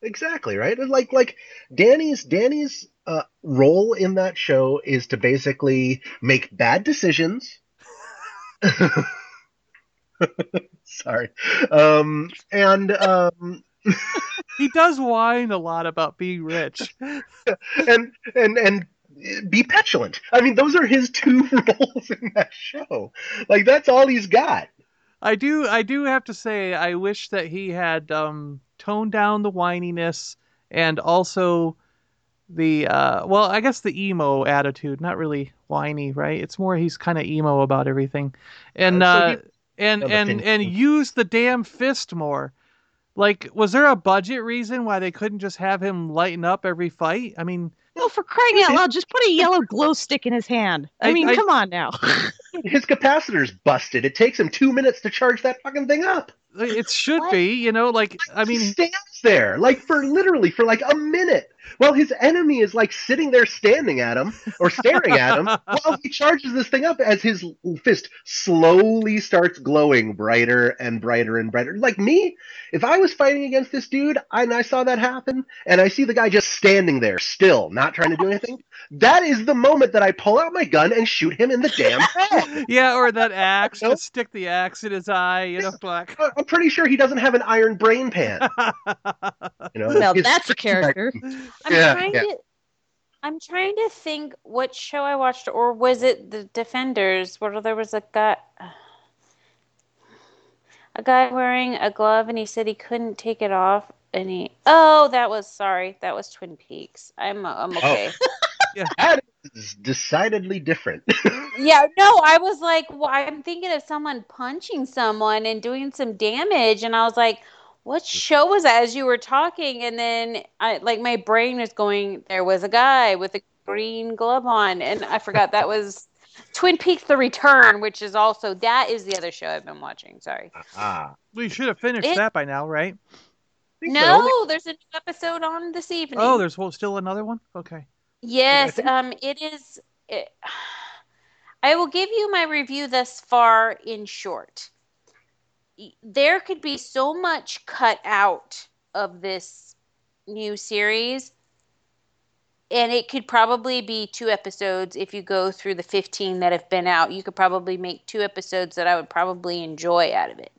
Exactly right. Like like Danny's Danny's uh, role in that show is to basically make bad decisions. Sorry, um, and um, he does whine a lot about being rich, and and and. be petulant. I mean, those are his two roles in that show. Like, that's all he's got. I do I do have to say, I wish that he had um, toned down the whininess and also the, uh, well, I guess the emo attitude. Not really whiny, right? It's more he's kind of emo about everything. And, uh, so he, and, and, and, and use the damn fist more. Like, was there a budget reason why they couldn't just have him lighten up every fight? I mean... Oh, for crying out loud, just put a yellow glow stick in his hand. I, I mean, I, come on now. His capacitor's busted. It takes him two minutes to charge that fucking thing up. It should what? be, you know, like, I mean... He stands there, like, for literally, for like a minute, while his enemy is, like, sitting there standing at him, or staring at him, while he charges this thing up as his fist slowly starts glowing brighter and brighter and brighter. Like, me, if I was fighting against this dude, and I saw that happen, and I see the guy just standing there, still, not trying to do anything, that is the moment that I pull out my gun and shoot him in the damn head. Yeah, or that axe, you know? Stick the axe in his eye, you know, black... I'm pretty sure he doesn't have an iron brain pan. You know, no, that's a character. I'm yeah, trying yeah. to I'm trying to think what show I watched, or was it the Defenders where there was a guy a guy wearing a glove and he said he couldn't take it off and he Oh, that was sorry, that was Twin Peaks. I'm I'm okay. Oh. Yeah. That is decidedly different. Yeah, no, I was like, well, I'm thinking of someone punching someone and doing some damage, and I was like, what show was that as you were talking? And then, I like, my brain was going, there was a guy with a green glove on, and I forgot that was Twin Peaks The Return, which is also, that is the other show I've been watching, sorry. Uh-huh. We should have finished it, that by now, right? No, so. There's an episode on this evening. Oh, there's still another one? Okay. Yes, um, it is. It, I will give you my review thus far in short. There could be so much cut out of this new series, and it could probably be two episodes if you go through the fifteen that have been out. You could probably make two episodes that I would probably enjoy out of it.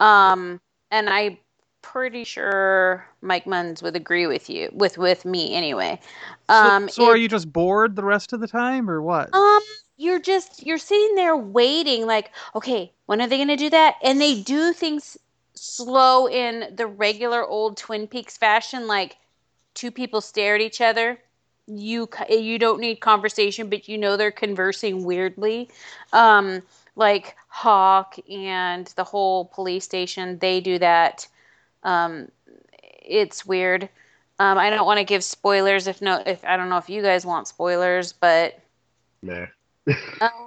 Um, and I... pretty sure Mike Munns would agree with you with with me anyway. Um, so so it, are you just bored the rest of the time or what? Um, you're just you're sitting there waiting like, okay, when are they going to do that? And they do things slow in the regular old Twin Peaks fashion, like two people stare at each other you you don't need conversation, but you know they're conversing weirdly. Um, like Hawk and the whole police station, they do that. Um, it's weird. Um, I don't want to give spoilers. If no, if I don't know if you guys want spoilers, but nah.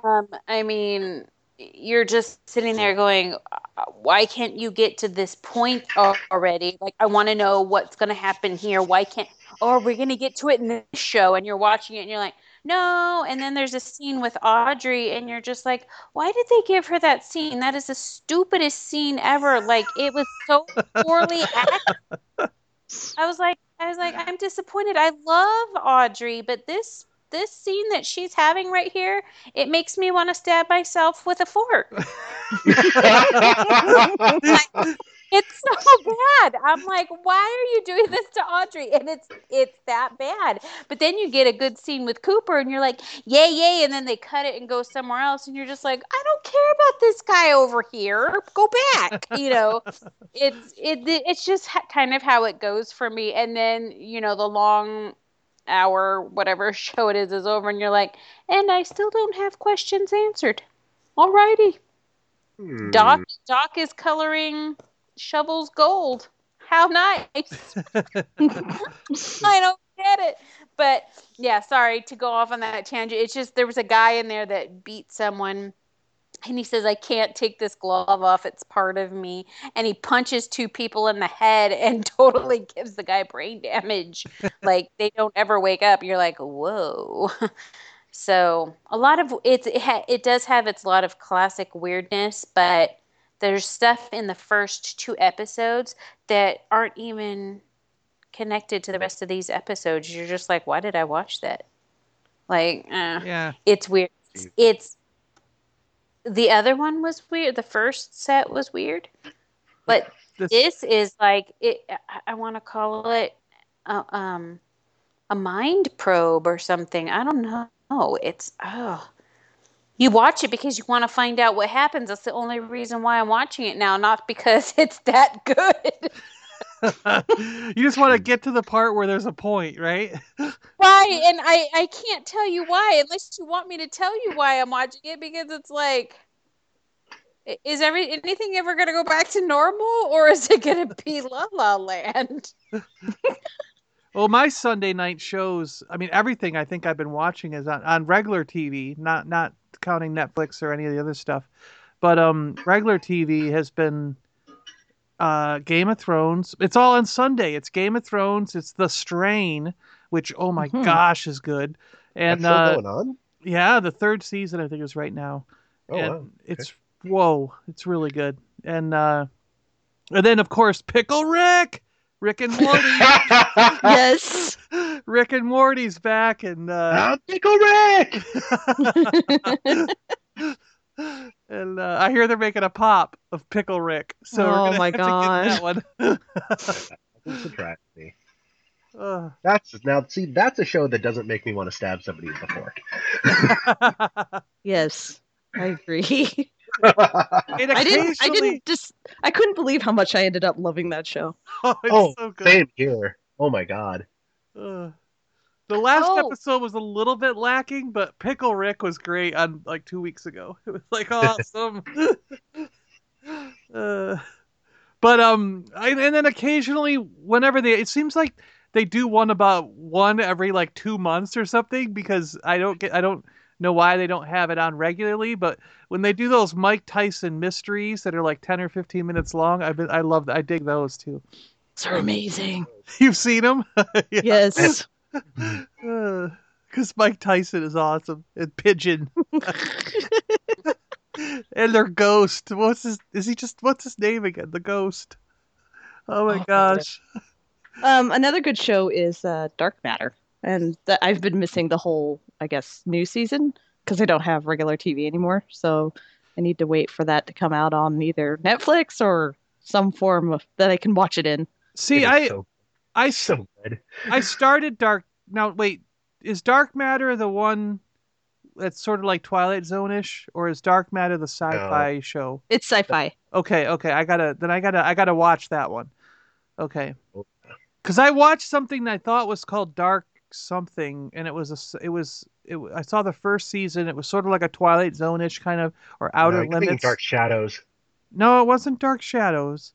um, I mean, you're just sitting there going, "Why can't you get to this point already? Like, I want to know what's going to happen here. Why can't? Or we're going to get to it in this show." And you're watching it, and you're like, "No." And then there's a scene with Audrey, and you're just like, "Why did they give her that scene? That is the stupidest scene ever. Like, it was so poorly acted." I was like, I was like, I'm disappointed. I love Audrey, but this this scene that she's having right here, it makes me want to stab myself with a fork. Like, it's so bad. I'm like, why are you doing this to Audrey? And it's it's that bad. But then you get a good scene with Cooper, and you're like, yay, yay. And then they cut it and go somewhere else, and you're just like, I don't care about this guy over here. Go back. You know, it's it it's just ha- kind of how it goes for me. And then, you know, the long hour, whatever show it is, is over, and you're like, and I still don't have questions answered. All righty. Hmm. Doc, Doc is coloring Shovel's gold. How nice. I don't get it. But yeah, sorry to go off on that tangent. It's just there was a guy in there that beat someone, and he says, I can't take this glove off. It's part of me. And he punches two people in the head and totally gives the guy brain damage. Like, they don't ever wake up. You're like, whoa. So a lot of it's, it, ha- it does have its lot of classic weirdness, but there's stuff in the first two episodes that aren't even connected to the rest of these episodes. You're just like, why did I watch that? Like, uh, yeah, it's weird. It's, it's the other one was weird. The first set was weird, but this, this is like it. I, I want to call it a, um, a mind probe or something. I don't know. It's oh. You watch it because you want to find out what happens. That's the only reason why I'm watching it now, not because it's that good. You just want to get to the part where there's a point, right? Right, and I, I can't tell you why, unless you want me to tell you why I'm watching it, because it's like, is every anything ever going to go back to normal, or is it going to be La La Land? Well, my Sunday night shows, I mean, everything I think I've been watching is on, on regular T V, not not counting Netflix or any of the other stuff. But um, regular T V has been uh, Game of Thrones. It's all on Sunday. It's Game of Thrones. It's The Strain, which, oh my mm-hmm. gosh, is good. And that's still uh, going on? Yeah, the third season, I think, is right now. Oh, and wow. Okay. It's, whoa, it's really good. And, uh, and then, of course, Pickle Rick! Rick and Morty. Yes. Rick and Morty's back, and uh I'll Pickle Rick. And uh, I hear they're making a pop of Pickle Rick. So oh, we're gonna my have God. To get that one. Subtract me. Uh, that's now see that's a show that doesn't make me want to stab somebody with a fork. Yes. I agree. Occasionally... I didn't. I didn't. Just. I couldn't believe how much I ended up loving that show. Oh, it's oh so good. Same here. Oh my god. Uh, the last oh. episode was a little bit lacking, but Pickle Rick was great on like two weeks ago. It was like awesome. uh, but um, I, and then occasionally, whenever they, it seems like they do one about one every like two months or something, because I don't get. I don't. know why they don't have it on regularly, but when they do those Mike Tyson mysteries that are like ten or fifteen minutes long, I've been, I love that. I dig those too. They're amazing. You've seen them? Yeah. Yes. Because uh, Mike Tyson is awesome. And Pigeon. And their ghost. What's his, is he just, what's his name again? The ghost. Oh my oh, gosh. Um, another good show is uh, Dark Matter. And th- I've been missing the whole, I guess, new season because I don't have regular T V anymore. So I need to wait for that to come out on either Netflix or some form of, that I can watch it in. See, it I, so, I, so good. I started Dark. Now, wait, is Dark Matter the one that's sort of like Twilight Zone-ish, or is Dark Matter the sci-fi no. show? It's sci-fi. Okay, okay. I gotta then I gotta I gotta watch that one. Okay, because I watched something that I thought was called Dark something, and it was a, it was it, I saw the first season. It was sort of like a Twilight Zone-ish kind of, or Outer no, Limits. Dark Shadows. No, it wasn't Dark Shadows.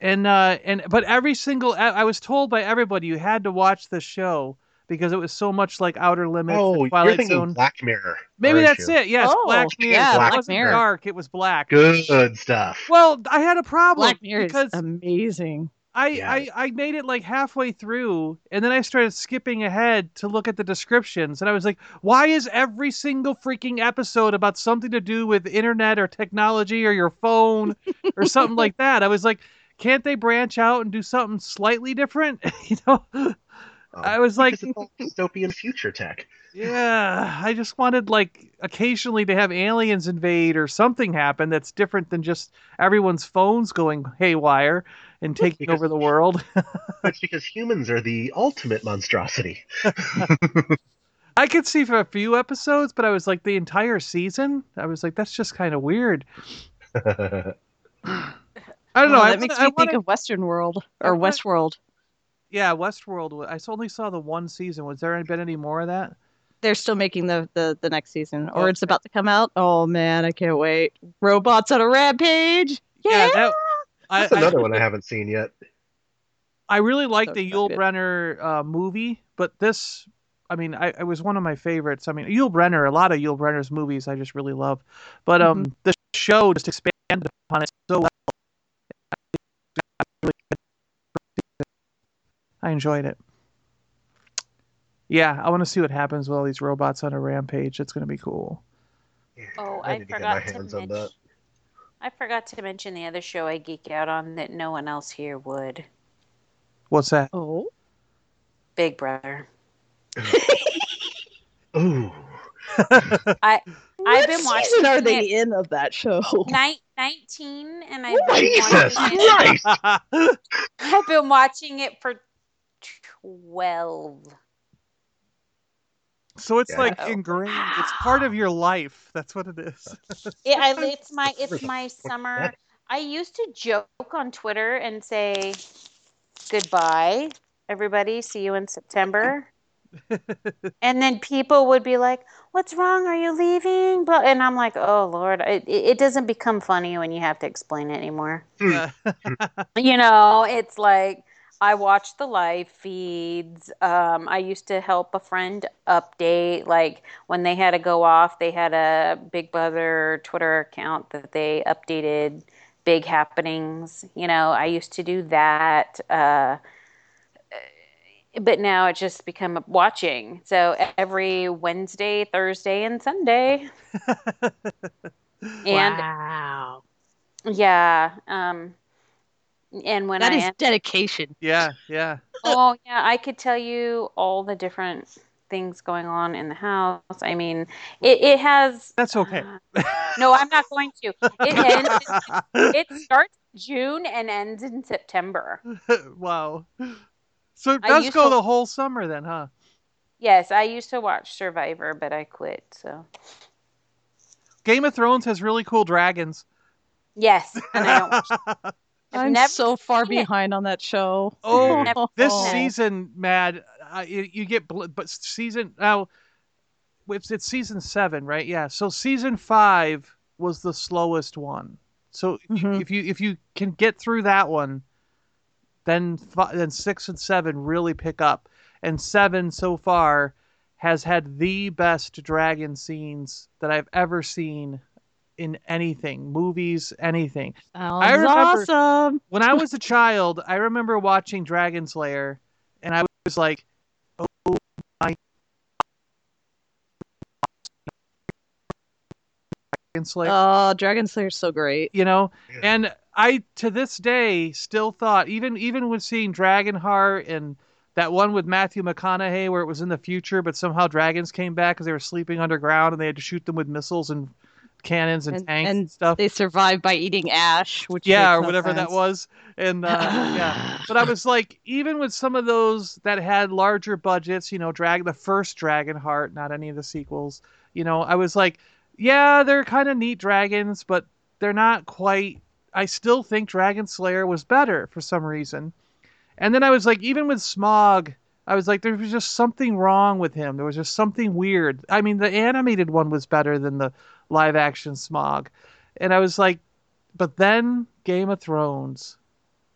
And uh, and but every single I was told by everybody you had to watch this show because it was so much like Outer Limits. Oh, Twilight you're thinking Zone. Black Mirror. Maybe that's you? It. Yes, oh, Black Mirror. Yeah, Black it wasn't Mirror. Dark. It was black. Good stuff. Well, I had a problem. Black Mirror because is amazing. I, yeah. I, I made it like halfway through, and then I started skipping ahead to look at the descriptions, and I was like, why is every single freaking episode about something to do with internet or technology or your phone or something like that? I was like, can't they branch out and do something slightly different? you know, um, I was like, it's all dystopian future tech. Yeah, I just wanted like occasionally to have aliens invade or something happen that's different than just everyone's phones going haywire and taking because, over the world. That's because humans are the ultimate monstrosity. I could see for a few episodes, but I was like the entire season. I was like, that's just kind of weird. I don't know. Oh, that I, makes I, me I think wanna... of Western World or wanna... Westworld. Yeah, Westworld. I only saw the one season. Was there been any more of that? They're still making the, the, the next season, or it's about to come out. Oh, man, I can't wait. Robots on a Rampage. Yeah. yeah that, That's I, another I, one I haven't seen yet. I really like so the Yul good. Brynner uh, movie, but this, I mean, I, it was one of my favorites. I mean, Yul Brynner, a lot of Yul Brynner's movies I just really love. But um, mm-hmm. the show just expanded upon it so well. I enjoyed it. Yeah, I want to see what happens with all these robots on a rampage. It's going to be cool. Oh, I, I forgot to, to mention. I forgot to mention the other show I geek out on that no one else here would. What's that? Oh, Big Brother. Ooh. I I've been watching. What season are they in of that show? Night nineteen, and I've been Jesus Christ! I've been watching it for twelve. So it's yeah. like ingrained. It's part of your life. That's what it is. it, I, it's my it's my summer. I used to joke on Twitter and say, "Goodbye, everybody. See you in September." And then people would be like, "What's wrong? Are you leaving?" But and I'm like, "Oh Lord, it, it doesn't become funny when you have to explain it anymore." Yeah. You know, it's like. I watched the live feeds. Um, I used to help a friend update. Like when they had to go off, they had a Big Brother Twitter account that they updated big happenings. You know, I used to do that. Uh, but now it's just become watching. So every Wednesday, Thursday, and Sunday. And, wow. Yeah. Um, And when that I is am, dedication. Yeah, yeah. Oh, yeah. I could tell you all the different things going on in the house. I mean, it, it has. That's okay. Uh, no, I'm not going to. It ends. It starts June and ends in September. Wow. So it does go to, the whole summer, then, huh? Yes, I used to watch Survivor, but I quit. So. Game of Thrones has really cool dragons. Yes, and I don't watch. I'm so far behind it. On that show. Oh, never this season, Mad, uh, you, you get, bl- but season, now, uh, it's, it's season seven, right? Yeah. So season five was the slowest one. So mm-hmm. if you if you can get through that one, then fi- then six and seven really pick up. And seven so far has had the best dragon scenes that I've ever seen. In anything, movies, anything. Sounds I remember awesome. When I was a child, I remember watching Dragon Slayer, and I was like, "Oh my!" Dragon Slayer. Oh, Dragon Slayer's so great, you know. Yeah. And I, to this day, still thought, even even when seeing Dragonheart and that one with Matthew McConaughey, where it was in the future, but somehow dragons came back because they were sleeping underground, and they had to shoot them with missiles and. Cannons and, and tanks and, and stuff. They survived by eating ash, which yeah, or no whatever sense. That was. And uh, yeah, but I was like, even with some of those that had larger budgets, you know, drag the first Dragonheart, not any of the sequels. You know, I was like, yeah, they're kind of neat dragons, but they're not quite. I still think Dragon Slayer was better for some reason. And then I was like, even with Smaug, I was like, there was just something wrong with him. There was just something weird. I mean, the animated one was better than the live-action Smog. And I was like, but then Game of Thrones.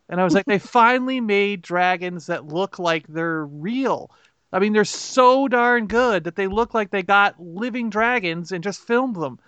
And I was like, they finally made dragons that look like they're real. I mean, they're so darn good that they look like they got living dragons and just filmed them.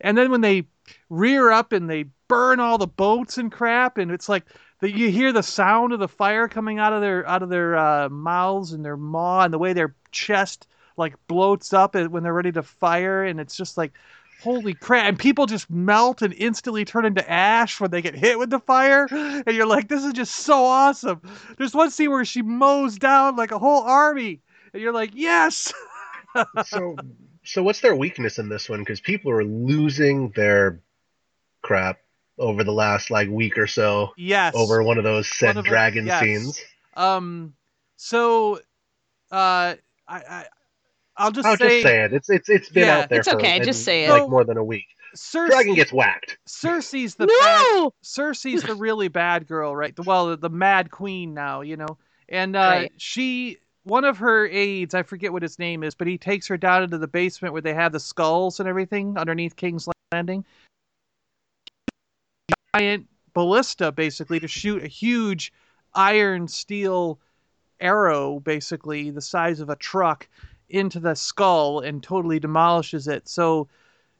And then when they rear up and they burn all the boats and crap, and it's like the, you hear the sound of the fire coming out of their out of their uh, mouths and their maw, and the way their chest like bloats up when they're ready to fire, and it's just like, holy crap. And people just melt and instantly turn into ash when they get hit with the fire. And you're like, this is just so awesome. There's one scene where she mows down like a whole army. And you're like, yes. so, so what's their weakness in this one? Because people are losing their crap over the last like week or so. Yes. Over one of those said of dragon the, yes. scenes. Um. So, uh, I. I I'll just I'll say, just say it. It's it's it's been yeah, out there. It's okay. For, just say it. Like so, more than a week. Cerse, Dragon gets whacked. Cersei's the no! bad, Cersei's the really bad girl, right? The, well, the, the Mad Queen now, you know. And uh, right. she, one of her aides, I forget what his name is, but he takes her down into the basement where they have the skulls and everything underneath King's Landing. Giant ballista, basically, to shoot a huge iron steel arrow, basically the size of a truck, into the skull and totally demolishes it. So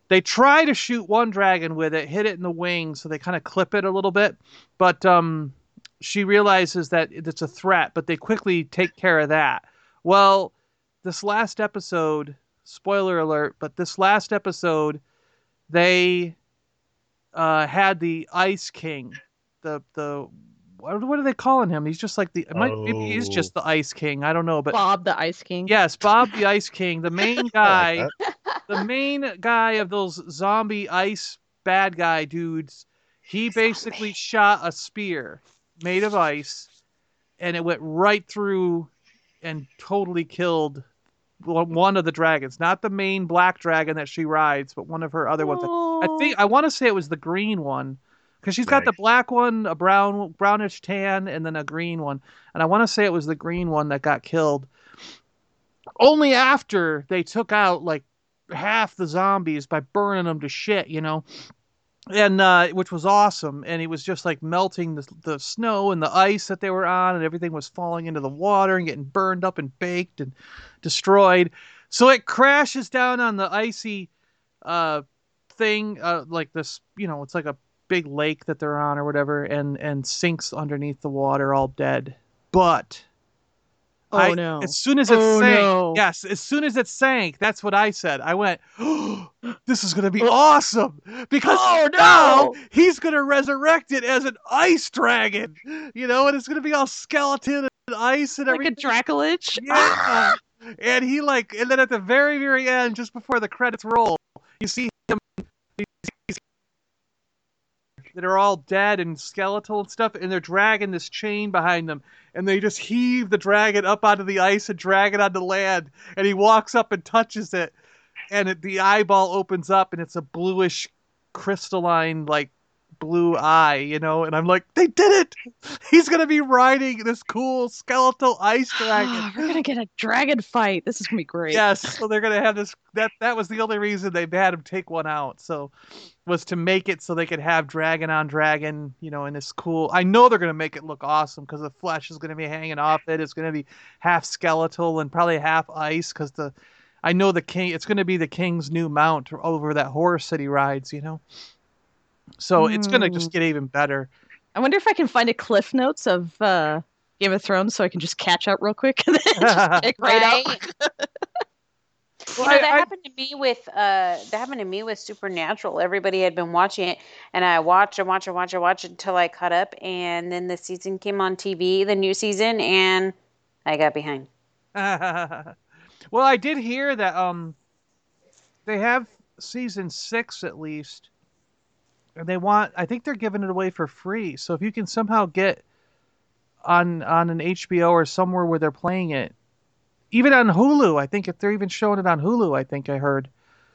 they try to shoot one dragon with it, hit it in the wing, so they kind of clip it a little bit. But um, she realizes that it's a threat, but they quickly take care of that. Well, this last episode, spoiler alert, but this last episode, they uh, had the Ice King. The, the what are they calling him? He's just like the... Might, oh. Maybe he's just the Ice King. I don't know, but... Bob the Ice King. Yes, Bob the Ice King. The main guy... like the main guy of those zombie ice bad guy dudes. He basically zombie. shot a spear made of ice, and it went right through and totally killed one of the dragons. Not the main black dragon that she rides, but one of her other ones. Aww. I think... I want to say it was the green one. Because she's got right. the black one, a brown, brownish tan, and then a green one. And I want to say it was the green one that got killed. Only after they took out, like, half the zombies by burning them to shit, you know? And uh, which was awesome. And it was just, like, melting the, the snow and the ice that they were on, and everything was falling into the water and getting burned up and baked and destroyed. So it crashes down on the icy uh, thing, uh, like this, you know, it's like a big lake that they're on or whatever, and and sinks underneath the water, all dead. But oh I, no as soon as it oh, sank no. yes as soon as it sank, that's what I said. I went, oh, this is gonna be awesome, because oh, no! now he's gonna resurrect it as an ice dragon, you know, and it's gonna be all skeleton and ice and like everything, like a Dracolich. Yeah. and he like and then at the very very end, just before the credits roll, you see him that are all dead and skeletal and stuff, and they're dragging this chain behind them, and they just heave the dragon up onto the ice and drag it onto land, and he walks up and touches it, and it, the eyeball opens up, and it's a bluish crystalline like blue eye, you know, and I'm like, they did it! He's gonna be riding this cool skeletal ice dragon. Oh, we're gonna get a dragon fight. This is gonna be great. Yes, so they're gonna have this. That that was the only reason they had him take one out. So was to make it so they could have dragon on dragon, you know, in this cool. I know they're gonna make it look awesome because the flesh is gonna be hanging off it. It's gonna be half skeletal and probably half ice because the. I know the king. It's gonna be the king's new mount over that horse that he rides, you know. So it's going to just get even better. I wonder if I can find a cliff notes of uh, Game of Thrones so I can just catch up real quick and then just pick right out. You know, that I, I... happened to me with uh, that happened to me with Supernatural. Everybody had been watching it, and I watched and watched and watched and watched until I caught up, and then the season came on T V, the new season, and I got behind. Well, I did hear that um, they have season six at least. And they want, I think they're giving it away for free. So if you can somehow get on on an H B O or somewhere where they're playing it, even on Hulu, I think if they're even showing it on Hulu, I think I heard.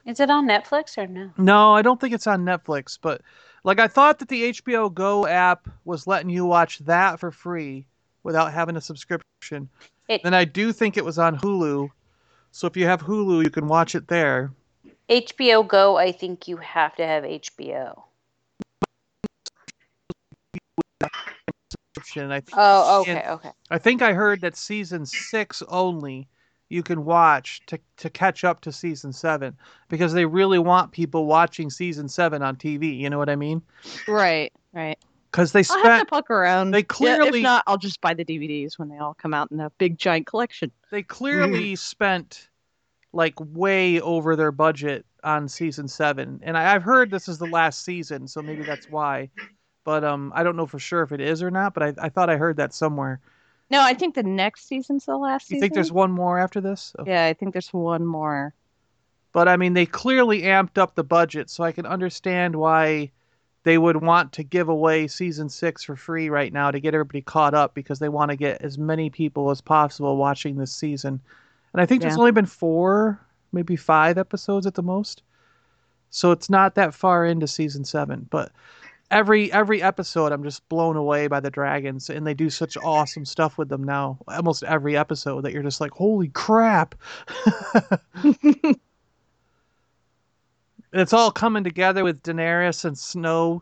Is it on Netflix or no? No, I don't think it's on Netflix. But like I thought that the H B O Go app was letting you watch that for free without having a subscription. It, and I do think it was on Hulu. So if you have Hulu, you can watch it there. H B O Go, I think you have to have H B O. I think, oh, okay, and okay. I think I heard that season six only you can watch to to catch up to season seven because they really want people watching season seven on T V. You know what I mean? Right, right. Because they spent, I'll have to puck around. They clearly, yeah, if not, I'll just buy the D V Ds when they all come out in a big giant collection. They clearly mm. spent like way over their budget on season seven, and I, I've heard this is the last season, so maybe that's why. But um, I don't know for sure if it is or not, but I, I thought I heard that somewhere. No, I think the next season's the last season. You think there's one more after this? Okay. Yeah, I think there's one more. But, I mean, they clearly amped up the budget, so I can understand why they would want to give away season six for free right now to get everybody caught up because they want to get as many people as possible watching this season. And I think yeah. there's only been four, maybe five episodes at the most. So it's not that far into season seven, but... Every every episode, I'm just blown away by the dragons, and they do such awesome stuff with them now. Almost every episode that you're just like, holy crap. And it's all coming together with Daenerys and Snow,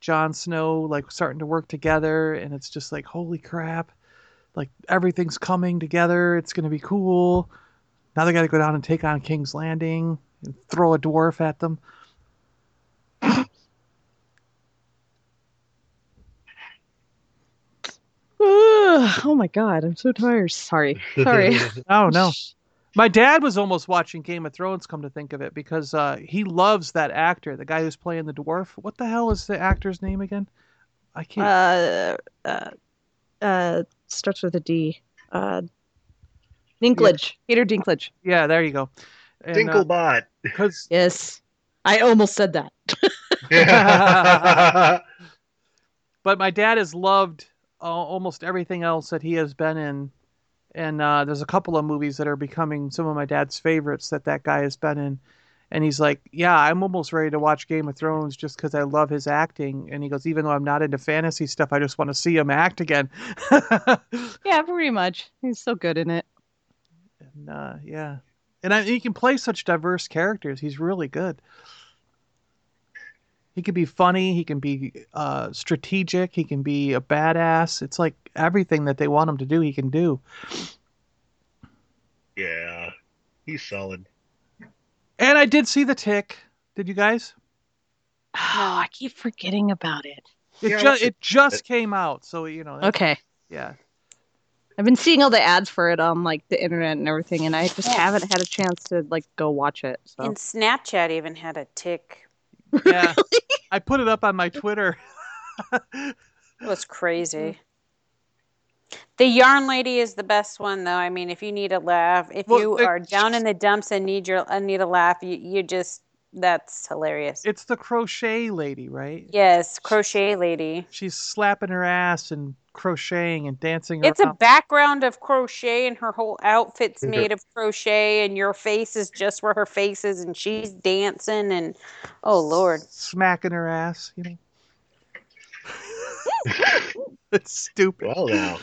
Jon Snow, like starting to work together, and it's just like, holy crap. Like, everything's coming together. It's going to be cool. Now they got to go down and take on King's Landing and throw a dwarf at them. Oh my God, I'm so tired. Sorry. Sorry. Oh no. My dad was almost watching Game of Thrones, come to think of it, because uh, he loves that actor, the guy who's playing the dwarf. What the hell is the actor's name again? I can't. Uh, uh, uh, starts with a D. Uh, Dinklage. Yeah. Peter Dinklage. Yeah, there you go. And, Dinklebot. Uh, 'cause... Yes. I almost said that. But my dad has loved Uh, almost everything else that he has been in, and uh, there's a couple of movies that are becoming some of my dad's favorites that that guy has been in, and he's like, yeah, I'm almost ready to watch Game of Thrones just because I love his acting. And he goes, even though I'm not into fantasy stuff, I just want to see him act again. Yeah, pretty much. He's so good in it. And uh, yeah, and I, he can play such diverse characters. He's really good. He can be funny. He can be uh, strategic. He can be a badass. It's like everything that they want him to do, he can do. Yeah, he's solid. And I did see The Tick. Did you guys? Oh, I keep forgetting about it. It, yeah, ju- it just came out, so you know. Okay. Yeah. I've been seeing all the ads for it on like the internet and everything, and I just haven't had a chance to like go watch it. So. And Snapchat even had a Tick. Yeah, really? I put it up on my Twitter. It was crazy. The Yarn Lady is the best one, though. I mean, if you need a laugh, if well, you it, are down in the dumps and need your and need a laugh, you, you just that's hilarious. It's the crochet lady, right? Yes, crochet lady. She's slapping her ass and crocheting and dancing around. It's a background of crochet, and her whole outfit's made of crochet, and your face is just where her face is, and she's dancing, and oh Lord, smacking her ass, you know. It's stupid. Well, now.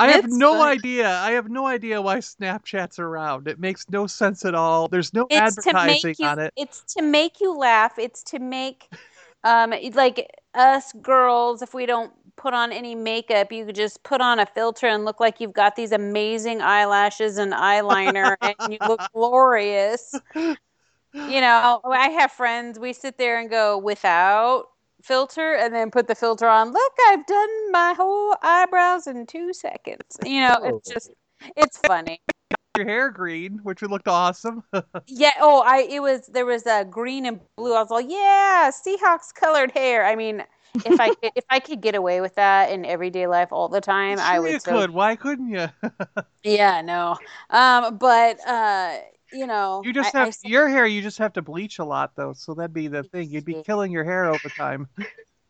I have it's no funny. idea. I have no idea why Snapchat's around. It makes no sense at all. There's no it's advertising you, on it. It's to make you laugh. It's to make um like us girls, if we don't put on any makeup, you could just put on a filter and look like you've got these amazing eyelashes and eyeliner and you look glorious. You know, I have friends, we sit there and go without filter and then put the filter on. Look, I've done my whole eyebrows in two seconds. You know, it's just, it's funny. Your hair green, which would look awesome. Yeah. Oh, I, it was, there was a green and blue. I was like, yeah, Seahawks colored hair. I mean, if I could, if I could get away with that in everyday life all the time, sure I would. You so... could. Why couldn't you? Yeah, no. Um, but uh, you know, you just I, have I... your hair. You just have to bleach a lot, though. So that'd be the thing. You'd be killing your hair over time.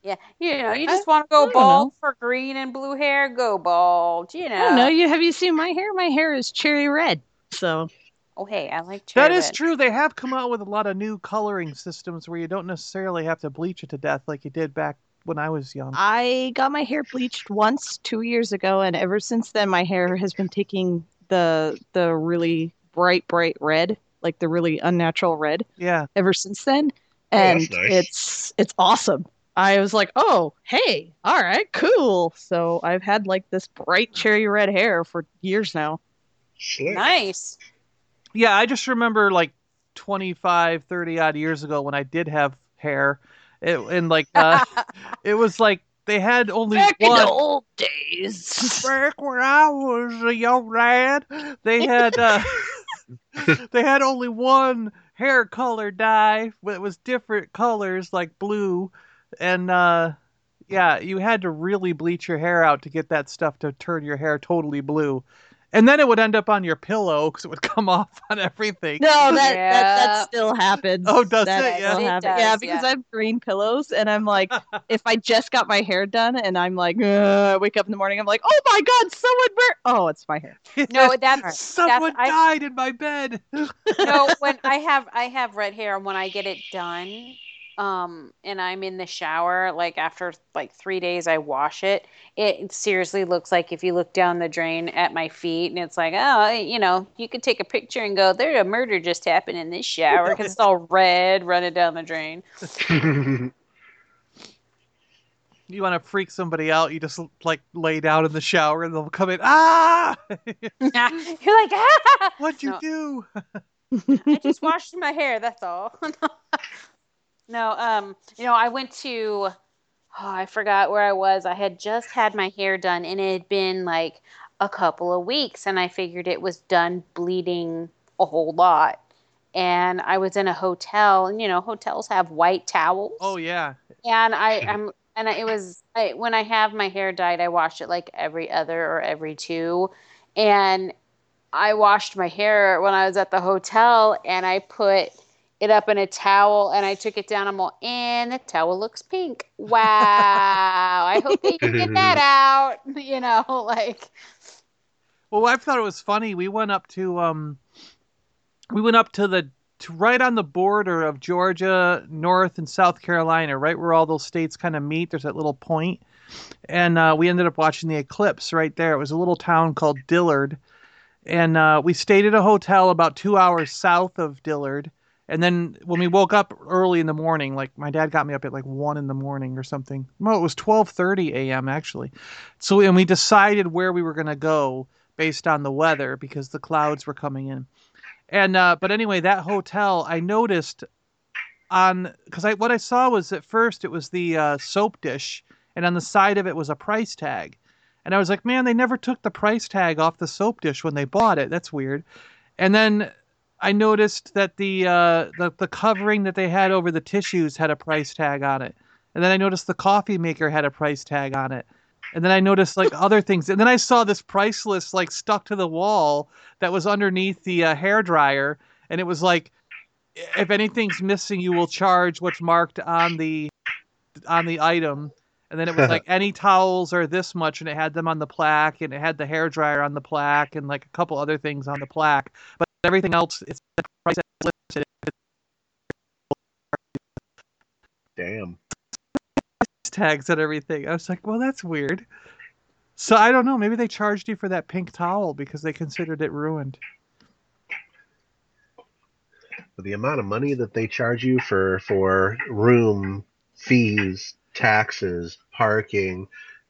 Yeah, you know, you just I, want to go bald for green and blue hair. Go bald. You know. I don't know. You have you seen my hair? My hair is cherry red. So. Oh, hey, I like cherry That is red. True. They have come out with a lot of new coloring systems where you don't necessarily have to bleach it to death like you did back when I was young. I got my hair bleached once two years ago, and ever since then, my hair has been taking the the really bright, bright red, like the really unnatural red. Yeah. Ever since then, and oh, that's nice. it's it's awesome. I was like, oh, hey, all right, cool. So I've had like this bright cherry red hair for years now. Sure. Nice. Yeah, I just remember like twenty-five, thirty odd years ago when I did have hair. It, and like, uh, it was like they had only back one. Back in the old days. Back when I was a young lad, they had, uh, they had only one hair color dye. It was different colors like blue. And, uh, yeah, you had to really bleach your hair out to get that stuff to turn your hair totally blue. And then it would end up on your pillow because it would come off on everything. No, that yeah. that, that still happens. Oh, does that it? Yeah, it does, yeah because yeah. I have green pillows, and I'm like, if I just got my hair done, and I'm like, I wake up in the morning, I'm like, oh my god, someone burned. Oh, it's my hair. No, that's someone that's, died I, in my bed. No, when I have I have red hair, and when I get it done. Um, and I'm in the shower, like after like three days I wash it. It seriously looks like if you look down the drain at my feet and it's like, oh, you know, you could take a picture and go, there a murder just happened in this shower because it's all red running down the drain. You want to freak somebody out, you just like lay down in the shower and they'll come in, ah! You're like, ah! What'd you no. do? I just washed my hair, that's all. No, um, you know, I went to, oh, I forgot where I was. I had just had my hair done, and it had been like a couple of weeks, and I figured it was done bleeding a whole lot. And I was in a hotel, and you know, hotels have white towels. Oh yeah. And I, I'm, and it was I, when I have my hair dyed, I wash it like every other or every two, and I washed my hair when I was at the hotel, and I put it up in a towel, and I took it down. I'm all, and the towel looks pink. Wow. I hope they can get that out. You know, like. Well, I thought it was funny. We went up to, um, we went up to the, to right on the border of Georgia, North and South Carolina, right where all those states kind of meet. There's that little point. And uh, we ended up watching the eclipse right there. It was a little town called Dillard. And uh, we stayed at a hotel about two hours south of Dillard. And then when we woke up early in the morning, like my dad got me up at like one in the morning or something. No, it was twelve thirty a.m. actually. So and we decided where we were going to go based on the weather because the clouds were coming in. And uh, but anyway, that hotel I noticed on because I what I saw was at first it was the uh, soap dish, and on the side of it was a price tag, and I was like, man, they never took the price tag off the soap dish when they bought it. That's weird. And then I noticed that the, uh, the the covering that they had over the tissues had a price tag on it. And then I noticed the coffee maker had a price tag on it. And then I noticed like other things. And then I saw this price list like stuck to the wall that was underneath the uh, hairdryer. And it was like, if anything's missing, you will charge what's marked on the on the item. And then it was like, any towels are this much, and it had them on the plaque, and it had the hairdryer on the plaque, and like a couple other things on the plaque. But everything else, it's the price that's listed. Damn. Tags and everything. I was like, well, that's weird. So I don't know. Maybe they charged you for that pink towel because they considered it ruined. The amount of money that they charge you for, for room, fees, taxes, parking,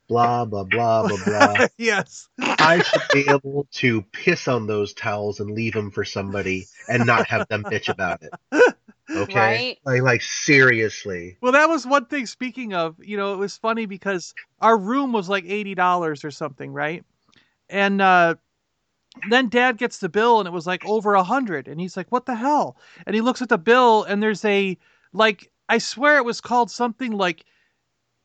blah, blah, blah, blah, blah. Yes. I should be able to piss on those towels and leave them for somebody and not have them bitch about it. Okay? Right? Like, like, seriously. Well, that was one thing, speaking of, you know, it was funny because our room was like eighty dollars or something, right? And uh, then Dad gets the bill, and it was like over one hundred dollars. And he's like, what the hell? And he looks at the bill, and there's a, like, I swear it was called something like,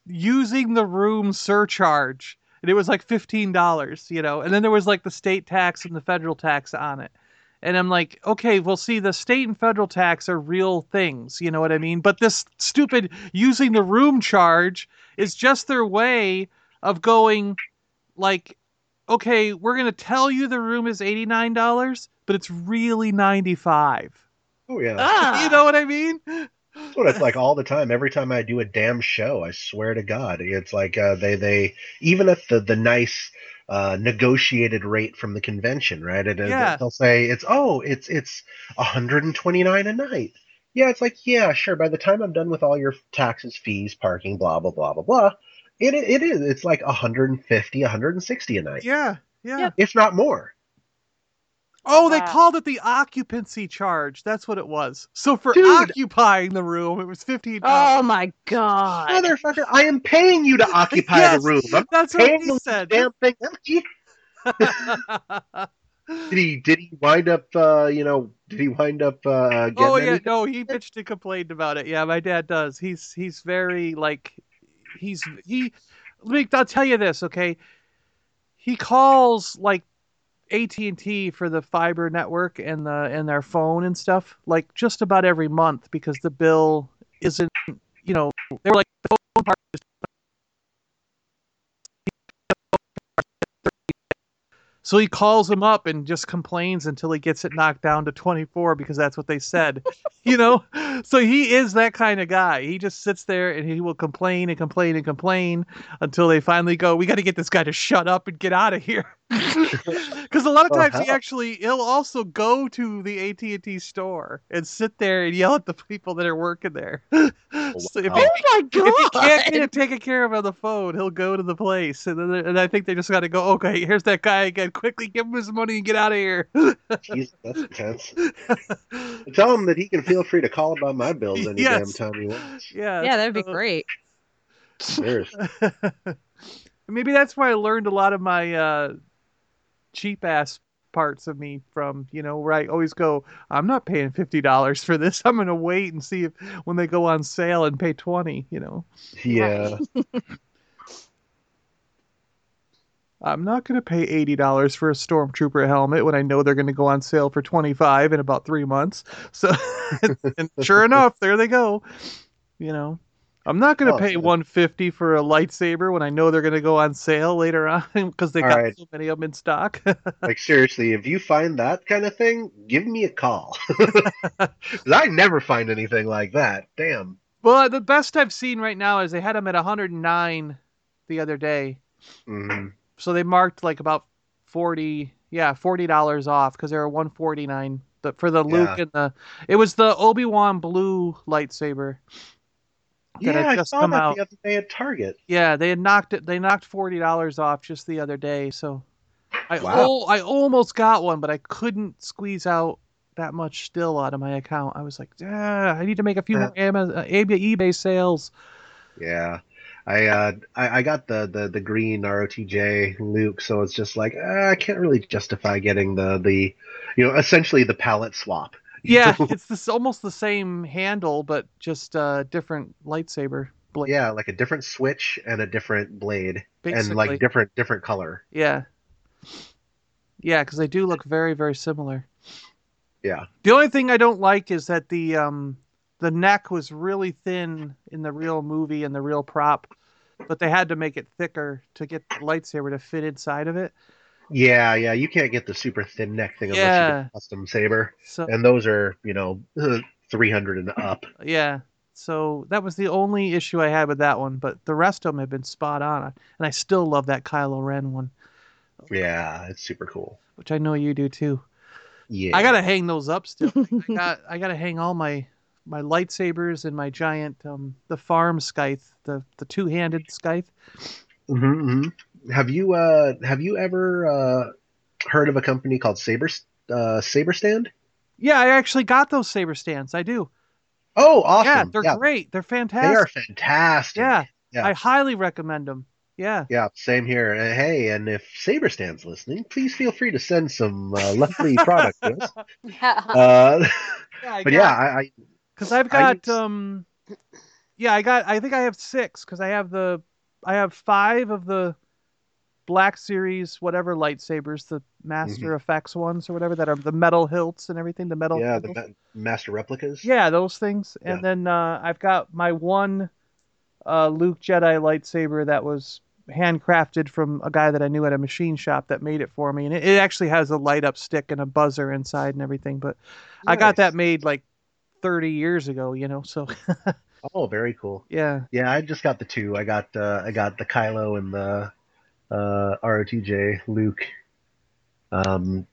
using the room surcharge, and it was like fifteen dollars, you know, and then there was like the state tax and the federal tax on it. And I'm like, okay, well, see, the state and federal tax are real things, you know what I mean? But this stupid using the room charge is just their way of going like, okay, we're going to tell you the room is eighty-nine dollars, but it's really ninety-five dollars. Oh yeah. Ah. You know what I mean? That's what it's like all the time. Every time I do a damn show, I swear to God, it's like uh, they they even at the the nice uh, negotiated rate from the convention, right? It, yeah. They'll say it's oh it's it's one hundred twenty-nine dollars a night. Yeah, it's like yeah, sure. By the time I'm done with all your taxes, fees, parking, blah blah blah blah blah, it it is it's like one hundred fifty, one hundred sixty dollars a night. Yeah, yeah, if not more. Oh, they wow. called it the occupancy charge. That's what it was. So for Dude. occupying the room, it was fifteen dollars. Oh my God, motherfucker! I am paying you to occupy yes, the room. I'm that's what he said. Damn thing. did he? Did he wind up? Uh, you know? Did he wind up? Uh, oh yeah, anything? No, he bitched and complained about it. Yeah, my dad does. He's he's very like he's he. Let me. I'll tell you this, okay? He calls like. A T and T for the fiber network and the and their phone and stuff like just about every month because the bill isn't, you know, they were like the phone part is so he calls them up and just complains until he gets it knocked down to twenty-four because that's what they said, you know. So he is that kind of guy. He just sits there and he will complain and complain and complain until they finally go, we got to get this guy to shut up and get out of here. Because a lot of times oh, he actually, he'll also go to the A T and T store and sit there and yell at the people that are working there. Oh, wow. So if he, oh my God! If he can't get it taken care of on the phone, he'll go to the place. And, then, and I think they just got to go, okay, here's that guy again. Quickly give him his money and get out of here. Jesus, that's intense. Tell him that he can feel free to call about my bills any yes. damn time he wants. Yeah, yeah, that'd be uh, great. Seriously. Maybe that's why I learned a lot of my... Uh, cheap ass parts of me from, you know, where I always go, I'm not paying fifty dollars for this. I'm going to wait and see if when they go on sale and pay twenty, you know? Yeah. I'm not going to pay eighty dollars for a Stormtrooper helmet when I know they're going to go on sale for twenty-five in about three months. So and sure enough, there they go, you know? I'm not going to oh, pay one hundred fifty dollars for a lightsaber when I know they're going to go on sale later on because they got right. so many of them in stock. Like, seriously, if you find that kind of thing, give me a call. I never find anything like that. Damn. Well, the best I've seen right now is they had them at one hundred nine the other day. Mm-hmm. So they marked like about forty dollars yeah, forty dollars off because they were one hundred forty-nine dollars for the Luke yeah. and the... It was the Obi-Wan blue lightsaber. That yeah, I saw that out. the other day at Target. Yeah, they had knocked it. They knocked forty dollars off just the other day. So, I wow. oh, I almost got one, but I couldn't squeeze out that much still out of my account. I was like, ah, I need to make a few uh, more Amazon, uh, eBay sales. Yeah, I uh, I, I got the, the, the green R O T J Luke, so it's just like uh, I can't really justify getting the the, you know, essentially the palette swap. Yeah, it's this almost the same handle, but just a uh, different lightsaber blade. Yeah, like a different switch and a different blade, basically. And like different different color. Yeah, yeah, because they do look very very similar. Yeah. The only thing I don't like is that the um the neck was really thin in the real movie and the real prop, but they had to make it thicker to get the lightsaber to fit inside of it. Yeah, yeah, you can't get the super thin neck thing unless yeah. you get a custom saber, so, and those are, you know, three hundred and up. Yeah, so that was the only issue I had with that one, but the rest of them have been spot on, and I still love that Kylo Ren one. Yeah, it's super cool. Which I know you do too. Yeah, I gotta hang those up still. I got, I gotta hang all my my lightsabers and my giant um the farm scythe, the the two handed scythe. Mm-hmm, mm-hmm. Have you uh have you ever uh heard of a company called Saber uh Saber Stand? Yeah, I actually got those Saber Stands. I do. Oh, awesome. Yeah, they're yeah. great. They're fantastic. They are fantastic. Yeah. yeah. I highly recommend them. Yeah. Yeah, same here. Hey, and if Saber Stand's listening, please feel free to send some uh, lovely product to us. Yeah. Uh, yeah, but yeah, I, I cuz I've got I, um yeah, I got I think I have six cuz I have the I have five of the Black Series, whatever lightsabers, the Master mm-hmm. Effects ones or whatever that are the metal hilts and everything, the metal. Yeah, the ma- Master Replicas. Yeah, those things. Yeah. And then uh, I've got my one uh, Luke Jedi lightsaber that was handcrafted from a guy that I knew at a machine shop that made it for me. And it, it actually has a light up stick and a buzzer inside and everything. But nice. I got that made like thirty years ago, you know, so. Oh, very cool. Yeah. Yeah, I just got the two. I got uh, I got the Kylo and the uh, R O T J Luke. Um,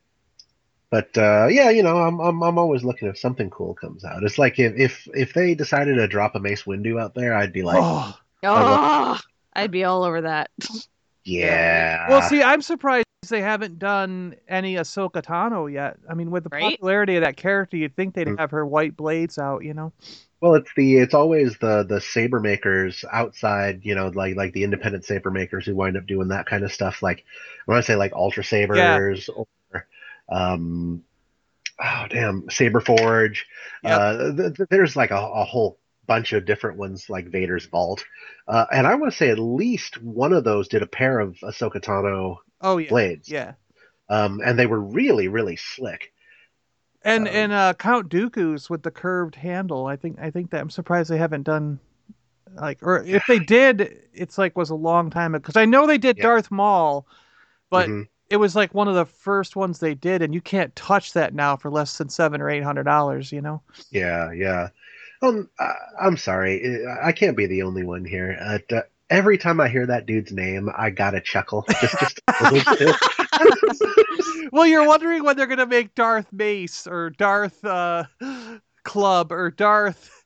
but uh, yeah, you know, I'm I'm I'm always looking if something cool comes out. It's like if if, if they decided to drop a Mace Windu out there, I'd be like, oh, oh I'd be all over that. Yeah. Well, see, I'm surprised they haven't done any Ahsoka Tano yet. I mean, with the right? popularity of that character, you'd think they'd have her white blades out, you know. Well, it's the it's always the the saber makers outside, you know, like like the independent saber makers who wind up doing that kind of stuff. Like I want to say like Ultra Sabers yeah. or um oh damn Saber Forge. Yep. Uh, th- th- there's like a, a whole bunch of different ones like Vader's Vault, uh, and I want to say at least one of those did a pair of Ahsoka Tano oh, yeah. blades. Yeah, um, and they were really really slick. And um, and uh, Count Dooku's with the curved handle. I think I think that I'm surprised they haven't done, like, or if they did, it's like was a long time ago. Because I know they did yeah. Darth Maul, but mm-hmm. it was like one of the first ones they did, and you can't touch that now for less than seven or eight hundred dollars. You know? Yeah, yeah. Um, I, I'm sorry, I can't be the only one here. Uh, uh, every time I hear that dude's name, I gotta chuckle. Just just a little bit. Well, you're wondering when they're going to make Darth Mace or Darth uh, Club or Darth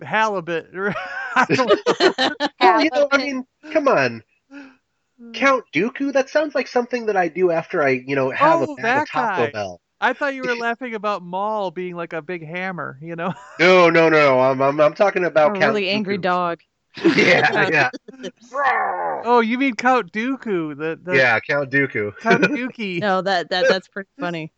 Halibut. I don't know. Well, you know, I mean, come on. Count Dooku? That sounds like something that I do after I, you know, have oh, a, have a Taco guy. Bell. I thought you were laughing about Maul being like a big hammer, you know? No, no, no. I'm I'm, I'm talking about a Count really Dooku. Angry dog. Yeah, yeah. Oh, you mean Count Dooku? The, the... Yeah, Count Dooku. Count Dookie. No, that that that's pretty funny.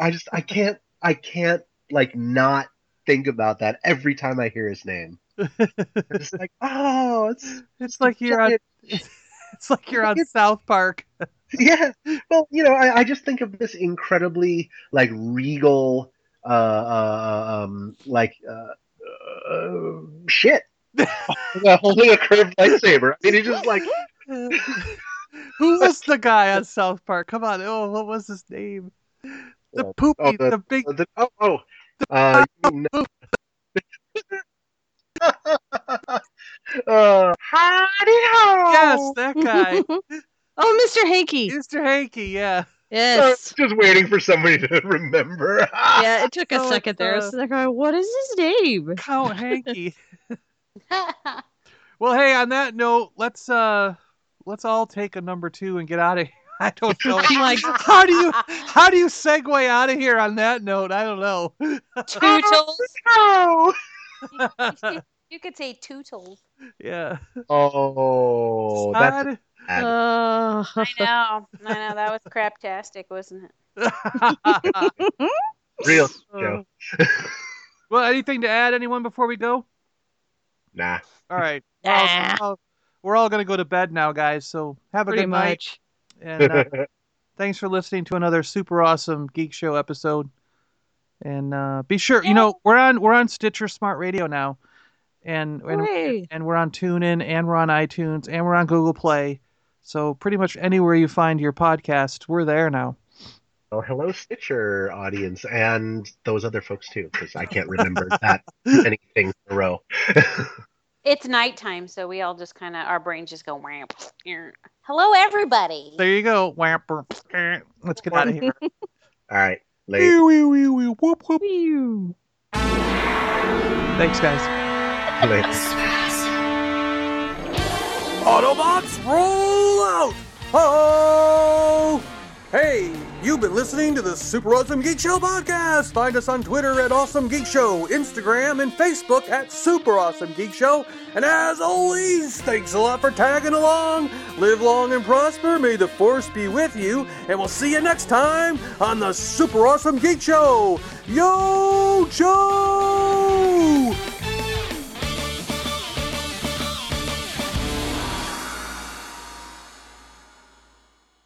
I just I can't I can't like not think about that every time I hear his name. It's like oh, it's it's like you're on it's like you're on South Park. Yeah, well, you know, I, I just think of this incredibly like regal, uh, uh um, like uh, uh shit. Holding a curved lightsaber. I mean, he just like. Who was the guy on South Park? Come on! Oh, what was his name? The oh, poopy, oh, the, the big. The, oh, oh. The uh, you know. uh, yes, that guy. Oh, Mister Hanky. Mister Hanky, yeah. Yes. Just waiting for somebody to remember. Yeah, it took a oh, second there. Uh, so they're going, what is his name? Count Hanky. Well, hey, on that note, let's uh, let's all take a number two and get out of here. I don't know. I'm like, how do you how do you segue out of here on that note? I don't know. Tootles. Oh, no. you, you could say tootles. Yeah. Oh, that's bad. Bad. Uh, I know. I know. That was craptastic, wasn't it? Real show. Well, anything to add, anyone, before we go? Nah. All right. Nah. Well, we're all going to go to bed now, guys. So have a Pretty good night. Much. And uh, thanks for listening to another Super Awesome Geek Show episode. And uh, be sure, you know, we're on we're on Stitcher Smart Radio now, and and, and we're on TuneIn, and we're on iTunes, and we're on Google Play. So pretty much anywhere you find your podcast, we're there now. Oh, hello, Stitcher audience, and those other folks too, because I can't remember that anything in a row. It's nighttime, so we all just kind of, our brains just go, whamp. Hello, everybody. There you go. Whamp. Let's get out of here. All right. Later. Thanks, guys. Later. Autobots, roll out! Oh! Hey, you've been listening to the Super Awesome Geek Show podcast. Find us on Twitter at Awesome Geek Show, Instagram, and Facebook at Super Awesome Geek Show. And as always, thanks a lot for tagging along. Live long and prosper. May the force be with you. And we'll see you next time on the Super Awesome Geek Show. Yo, Joe!